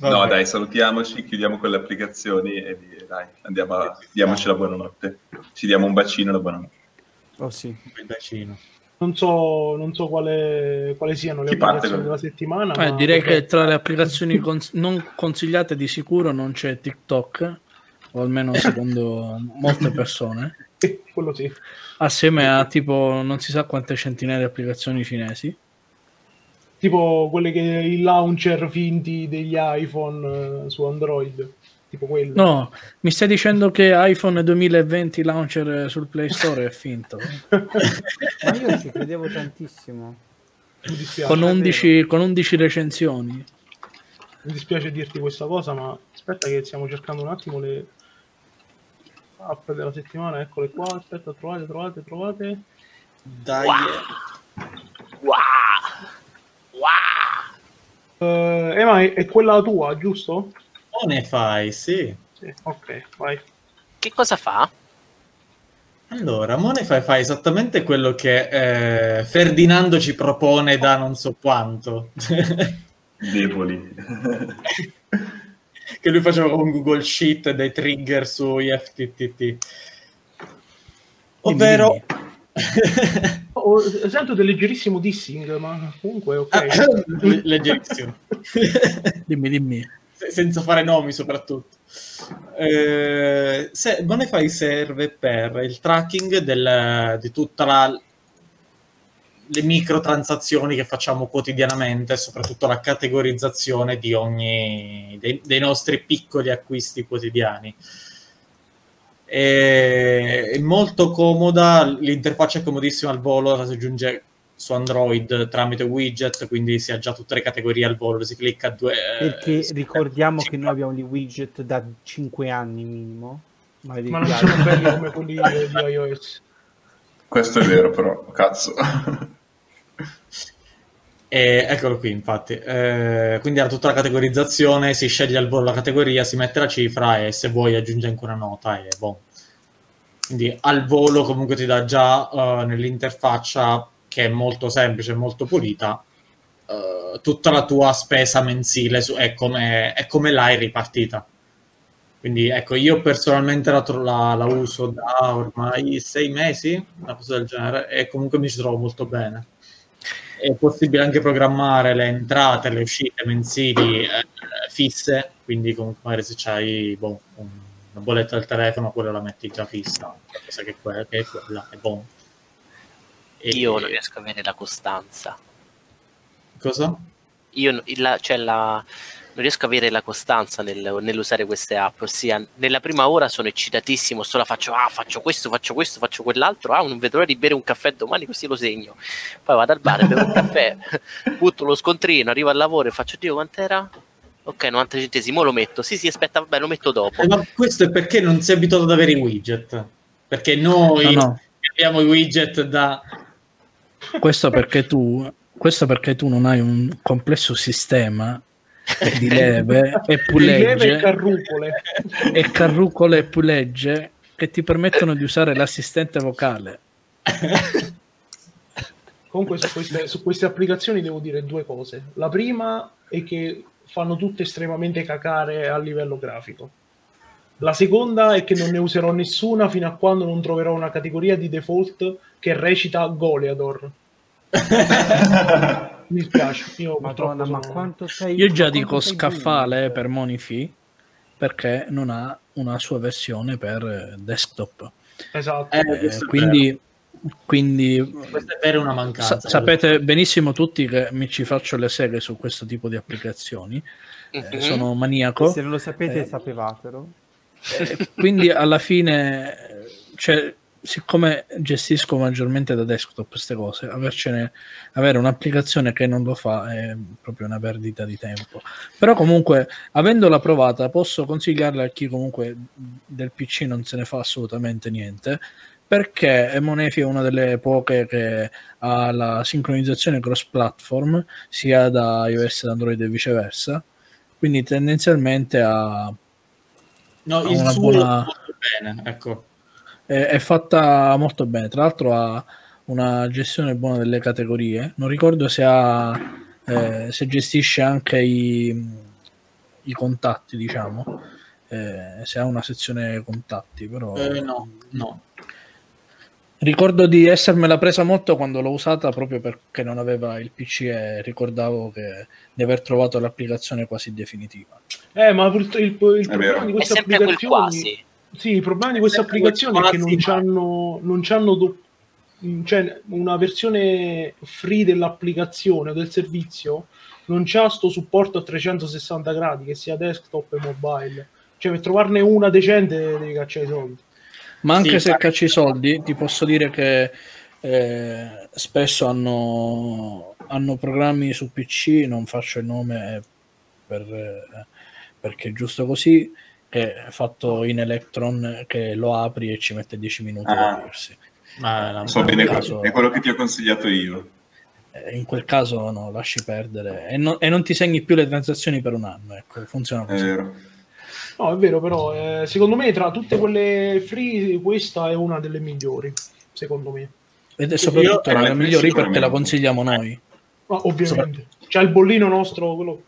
No, okay. Dai, salutiamoci, chiudiamo con le applicazioni e dai, andiamo a, diamoci la buonanotte. Ci diamo un bacino, la buonanotte. Oh sì, un bacino. Non so, non so quale, quale siano le Chi applicazioni parte, della settimana. Eh, ma... Direi che tra le applicazioni cons- non consigliate di sicuro non c'è TikTok, o almeno secondo molte persone. Quello sì. Assieme a tipo non si sa quante centinaia di applicazioni cinesi. Tipo quelle che i launcher finti degli iPhone su Android. Tipo quello. No, mi stai dicendo che iPhone duemilaventi launcher sul Play Store è finto? Ma io ci credevo tantissimo. Mi dispiace, con, undici, con undici recensioni. Mi dispiace dirti questa cosa, ma aspetta che stiamo cercando un attimo le app della settimana, eccole qua, aspetta, trovate, trovate, trovate. Dai. Wow. Wow. Uh, eh, ma è, è quella tua, giusto? Ne fai, sì. Sì, ok, vai. Che cosa fa? Allora, Monefy fa esattamente quello che eh, Ferdinando ci propone da non so quanto. Deboli. Che lui faceva con Google Sheet dei trigger su F T T T. Ovvero... Oh, sento del leggerissimo dissing, ma comunque ok. Ah, leggerissimo. dimmi, dimmi. Senza fare nomi soprattutto. Eh, se, Monefy serve per il tracking del, di tutta la le microtransazioni che facciamo quotidianamente, soprattutto la categorizzazione di ogni dei, dei nostri piccoli acquisti quotidiani. È molto comoda, l'interfaccia è comodissima al volo, si aggiunge su Android tramite widget, quindi si ha già tutte le categorie al volo, si clicca due... Perché eh, ricordiamo che noi abbiamo gli widget da cinque anni minimo. Ma, ma non sono belli come quelli di iOS. Questo è vero, però, cazzo. E eccolo qui, infatti. Eh, quindi era tutta la categorizzazione, si sceglie al volo la categoria, si mette la cifra e se vuoi aggiungi anche una nota e boh. Quindi al volo comunque ti dà già uh, nell'interfaccia, che è molto semplice, molto pulita, uh, tutta la tua spesa mensile su, è, come, è come l'hai ripartita. Quindi ecco, io personalmente la, la, la uso da ormai sei mesi, una cosa del genere, e comunque mi ci trovo molto bene. È possibile anche programmare le entrate, le uscite mensili eh, fisse, quindi comunque magari se c'hai boh, un, una bolletta del telefono, quella la metti già fissa, cosa che, que- che è quella, è buono. E... Io non riesco a avere la costanza. Cosa? Io, la, cioè la... non riesco a avere la costanza nel, nell'usare queste app, ossia nella prima ora sono eccitatissimo, solo faccio ah faccio questo, faccio questo, faccio quell'altro, ah non vedo l'ora di bere un caffè domani così lo segno, poi vado al bar, bevo un caffè, butto lo scontrino, arrivo al lavoro e faccio Dio quant'era? Ok, novanta centesimi, lo metto, sì sì aspetta vabbè lo metto dopo. Eh, ma questo è perché non sei abituato ad avere i widget, perché noi no, no. abbiamo i widget da... Questo perché tu, questo perché tu non hai un complesso sistema di leve e pulegge e carrucole e carrucole e pulegge che ti permettono di usare l'assistente vocale. Comunque su queste, su queste applicazioni devo dire due cose. La prima è che fanno tutte estremamente cacare a livello grafico. La seconda è che non ne userò nessuna fino a quando non troverò una categoria di default che recita Goleador. Mi spiace, io Madonna, ma quanto sei, io già dico scaffale bene per Monefy, perché non ha una sua versione per desktop. Esatto. Eh, eh, quindi, quindi questa è vera una mancanza. Sa- sapete benissimo tutti che mi ci faccio le seghe su questo tipo di applicazioni. Mm-hmm. Eh, sono maniaco. Se non lo sapete, eh, sapevatelo. Eh, quindi alla fine, cioè, siccome gestisco maggiormente da desktop queste cose, avercene, avere un'applicazione che non lo fa è proprio una perdita di tempo. Però comunque, avendola provata, posso consigliarla a chi comunque del P C non se ne fa assolutamente niente, perché Monefy è una delle poche che ha la sincronizzazione cross-platform, sia da iOS ad Android e viceversa, quindi tendenzialmente ha, no, ha il una suo buona... molto bene, ecco. È fatta molto bene, tra l'altro ha una gestione buona delle categorie, non ricordo se ha eh, se gestisce anche i, i contatti, diciamo, eh, se ha una sezione contatti, però eh, no, no. Ricordo di essermela presa molto quando l'ho usata, proprio perché non aveva il P C e ricordavo che di aver trovato l'applicazione quasi definitiva. Eh, ma il, il, il problema di questa applicazione... Sì, il problema di queste applicazioni è che non c'hanno, non c'hanno do, cioè una versione free dell'applicazione o del servizio non c'ha sto supporto a trecentosessanta gradi, che sia desktop e mobile. Cioè per trovarne una decente devi cacciare i soldi. Ma anche sì, se cacci i soldi, ti posso dire che eh, spesso hanno, hanno programmi su P C, non faccio il nome per, eh, perché è giusto così, che è fatto in Electron, che lo apri e ci mette dieci minuti ah, per aprirsi. Ma non so bene, caso, è quello che ti ho consigliato io. In quel caso no, lasci perdere e, no, e non ti segni più le transazioni per un anno, ecco, funziona così. È vero. No, è vero, però eh, secondo me tra tutte quelle free questa è una delle migliori, secondo me. Ed è soprattutto una delle migliori perché la consigliamo noi. Ma ovviamente. Sopr- C'è il bollino nostro, quello...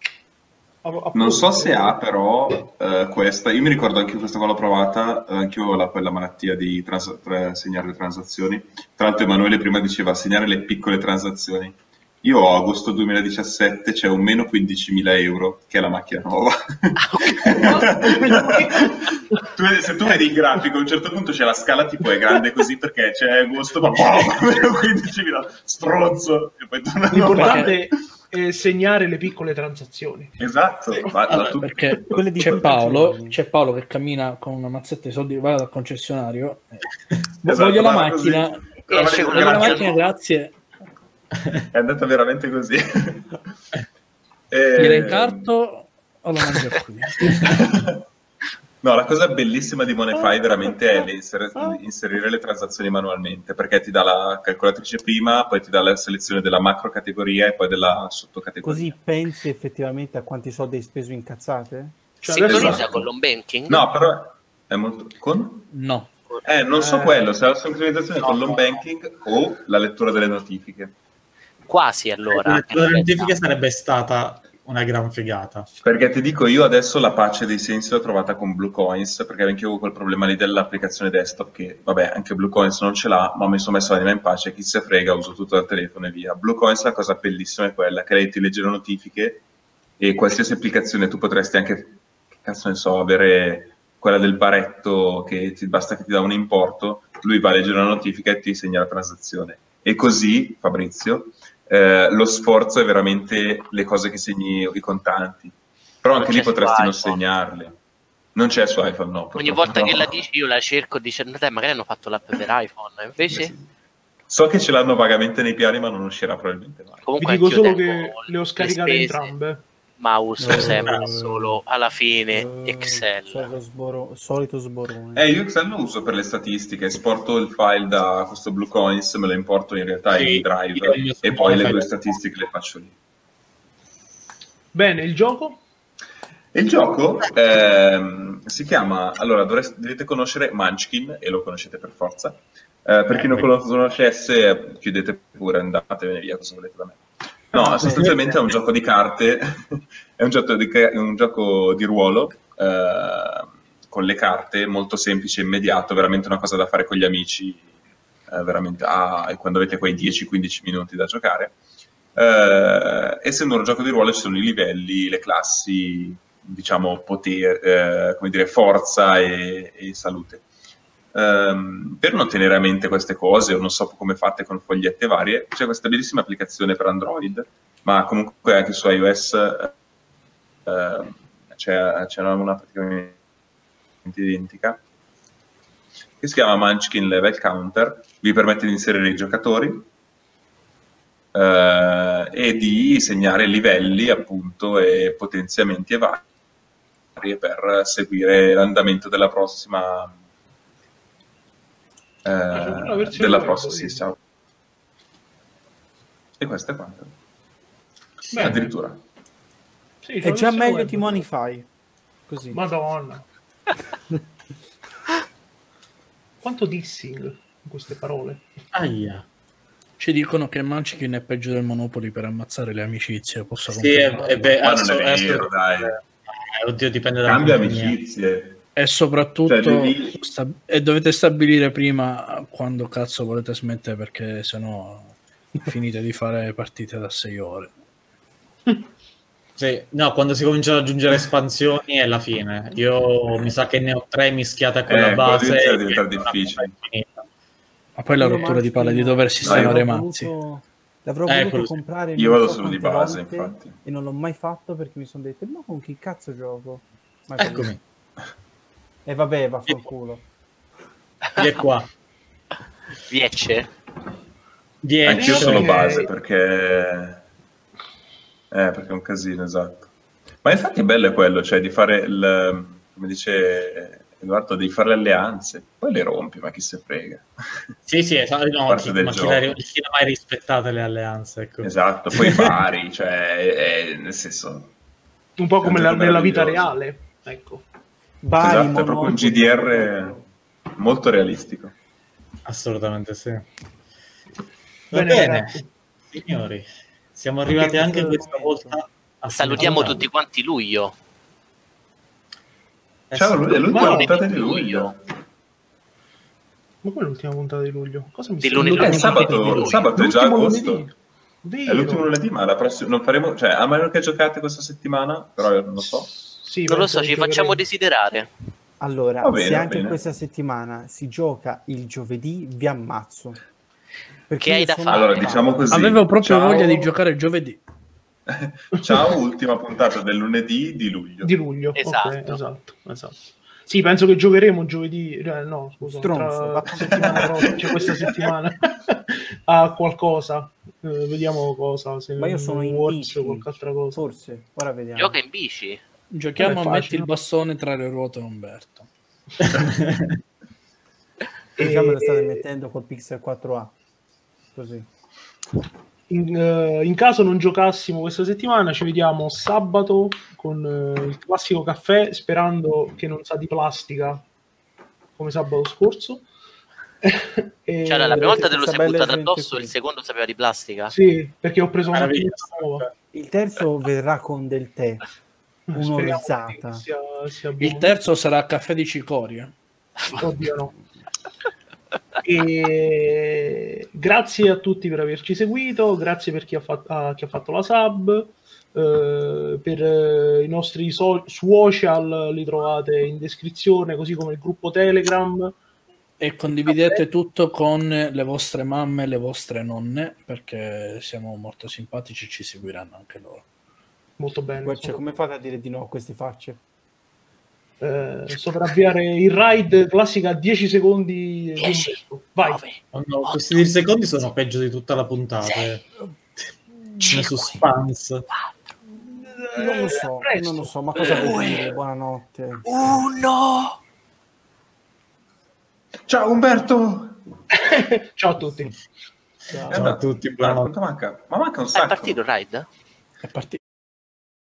Non so se ha però eh, questa, io mi ricordo anche questa qua l'ho provata, anche io ho quella malattia di trans- tra- segnare le transazioni, tra l'altro Emanuele prima diceva segnare le piccole transazioni, Io ho agosto duemiladiciassette, c'è un meno quindicimila euro, che è la macchina nuova. Ah, okay. tu, se tu vedi il grafico, a un certo punto c'è la scala tipo è grande così perché c'è agosto, ma boh, meno quindicimila, stronzo. E poi torna l'importante è segnare le piccole transazioni. Esatto. Sì. Va, allora, perché di c'è, Paolo, c'è Paolo che cammina con una mazzetta di soldi, va dal concessionario. Esatto, voglio la macchina. Eh, sì, voglio la macchina, grazie. È andata veramente così. Era in carto o la mangio qui? No, la cosa bellissima di Monefy veramente è inserire le transazioni manualmente, perché ti dà la calcolatrice prima, poi ti dà la selezione della macro categoria e poi della sottocategoria. Così pensi effettivamente a quanti soldi hai speso in cazzate? Cioè, sincronizza adesso... con l'home banking? No, però è molto... Con? No. Eh, non so eh... quello, se è la sincronizzazione no, con l'home banking o la lettura delle notifiche. Quasi allora. Eh, la notifica sarebbe stata una gran figata. Perché ti dico, io adesso la pace dei sensi l'ho trovata con Bluecoins, perché anche io avevo quel problema lì dell'applicazione desktop che, vabbè, anche Bluecoins non ce l'ha, ma mi sono messo l'anima in pace, chi se frega, uso tutto dal telefono e via. Bluecoins, la cosa bellissima è quella che lei ti legge le notifiche e qualsiasi applicazione tu potresti anche, che cazzo ne so, avere quella del baretto che ti, basta che ti dà un importo, lui va a leggere una notifica e ti segna la transazione. E così, Fabrizio, Eh, lo sforzo è veramente le cose che segni i contanti, però non anche lì potresti non segnarle. Non c'è su iPhone, no. Ogni volta no. che la dici io la cerco dicendo dai, magari hanno fatto l'app per iPhone, invece sì. So che ce l'hanno vagamente nei piani, ma non uscirà probabilmente mai. Comunque vi dico solo che le ho scaricate le spese, entrambe, ma uso eh, sempre eh, solo alla fine eh, Excel, solito, sboro, solito sborone. Eh, io Excel lo uso per le statistiche, esporto il file da questo Bluecoins, me lo importo in realtà sì, in Drive e poi le due statistiche le faccio lì. Bene, il gioco? Il gioco eh, si chiama, allora dovreste, dovete conoscere Munchkin e lo conoscete per forza, eh, per eh, chi non lo conoscesse chiudete pure, andatevene via, cosa volete da me. No, sostanzialmente è un gioco di carte, è un gioco di, un gioco di ruolo eh, con le carte, molto semplice e immediato, veramente una cosa da fare con gli amici, eh, veramente ah, quando avete quei dieci quindici minuti da giocare. Eh, essendo un gioco di ruolo ci sono i livelli, le classi, diciamo potere, eh, come dire, forza e, e salute. Um, per non tenere a mente queste cose o non so come fate con fogliette varie, c'è questa bellissima applicazione per Android, ma comunque anche su iOS uh, c'è, c'è una, una praticamente identica che si chiama Munchkin Level Counter. Vi permette di inserire i giocatori uh, e di segnare livelli appunto e potenziamenti e vari per seguire l'andamento della prossima Eh, della prossima sì, e questa è quanto bene. Addirittura sì, è già meglio web. Ti Monify così, madonna. Quanto dissing in queste parole. Aia, ci dicono che Munchkin è peggio del Monopoly per ammazzare le amicizie. Posso sì, è, è be- ma non è vero, dai. Eh, oddio, dipende da cambia amicizie. E soprattutto cioè, devi... sta... e dovete stabilire prima quando cazzo volete smettere, perché sennò finite di fare partite da sei ore. Sì, no, quando si cominciano ad aggiungere espansioni è la fine. Io mi sa che ne ho tre mischiata con eh, la base e diventa difficile. Ma poi la io rottura di palle di dover sistemare no, mazzi. Voluto... L'avrò eh, voluto comprare io vado so solo di base, infatti. E non l'ho mai fatto perché mi sono detto ma con chi cazzo gioco? Ma eccomi. E eh vabbè, vaffanculo. Vi è qua. Viece. Viece. Anch'io sono base perché... Eh, perché è un casino, esatto. Ma infatti è bello quello, cioè di fare il... Come dice Edoardo, devi fare le alleanze. Poi le rompi, ma chi se frega. Sì, sì, esatto. No, chi, ma chi, la, chi l'ha mai rispettate le alleanze? Ecco. Esatto, poi pari, cioè... È, nel senso... Un po' come la, nella vita reale, ecco. Bari, esatto, monotono. È proprio un G D R molto realistico. Assolutamente sì. Va bene, bene. Signori, siamo arrivati anche questa volta a salutiamo seconda. Tutti quanti luglio. Ciao, è l'ultima puntata di luglio. Ma qual è l'ultima puntata di luglio? Cosa mi di lunedì, è sabato, di sabato è già agosto. Vero. È l'ultimo lunedì, ma la prossima non faremo, cioè a meno che giocate questa settimana, però io non lo so. Sì, non lo so, ci facciamo desiderare. Allora, bene, se anche bene. Questa settimana si gioca il giovedì, vi ammazzo. Perché che hai da fare? Allora, diciamo così. Avevo proprio ciao. voglia di giocare il giovedì. Ciao, ultima puntata del lunedì di luglio. Di luglio, esatto. Okay, esatto, esatto. Sì, penso che giocheremo giovedì, no, scusa, Stronzo, tra... cioè questa settimana a qualcosa, eh, vediamo cosa, se ma io sono in bici, o qualche altra cosa. Forse, ora vediamo. Gioca in bici. Giochiamo a metti il bastone tra le ruote Umberto. E... diciamo lo state mettendo col Pixel quattro a. Così. In, uh, in caso non giocassimo questa settimana, ci vediamo sabato con uh, il classico caffè, sperando che non sa di plastica come sabato scorso. E... cioè, la prima volta te lo sei buttato addosso, il secondo sapeva di plastica. Sì, perché ho preso una nuova. Il terzo verrà con del tè, un'orizzata. Sia, sia il terzo sarà caffè di cicoria. Oddio no. E grazie a tutti per averci seguito, grazie per chi ha fatto, a, chi ha fatto la sub, eh, per eh, i nostri so- social li trovate in descrizione, così come il gruppo Telegram, e condividete tutto con le vostre mamme e le vostre nonne, perché siamo molto simpatici e ci seguiranno anche loro. Molto bene. Guarda, cioè, come fate a dire di no a queste facce? Eh, sopravviare il ride classica dieci secondi, dieci, vai. nove, oh no, otto, questi dieci secondi sono peggio di tutta la puntata, nel suspense. Non lo so, presto. non lo so, ma cosa vuol dire? Buonanotte. Uno. Ciao Umberto. Ciao a tutti. Ciao, Ciao a tutti, buonanotte. Ma manca, ma manca un sacco. È partito il ride? È partito.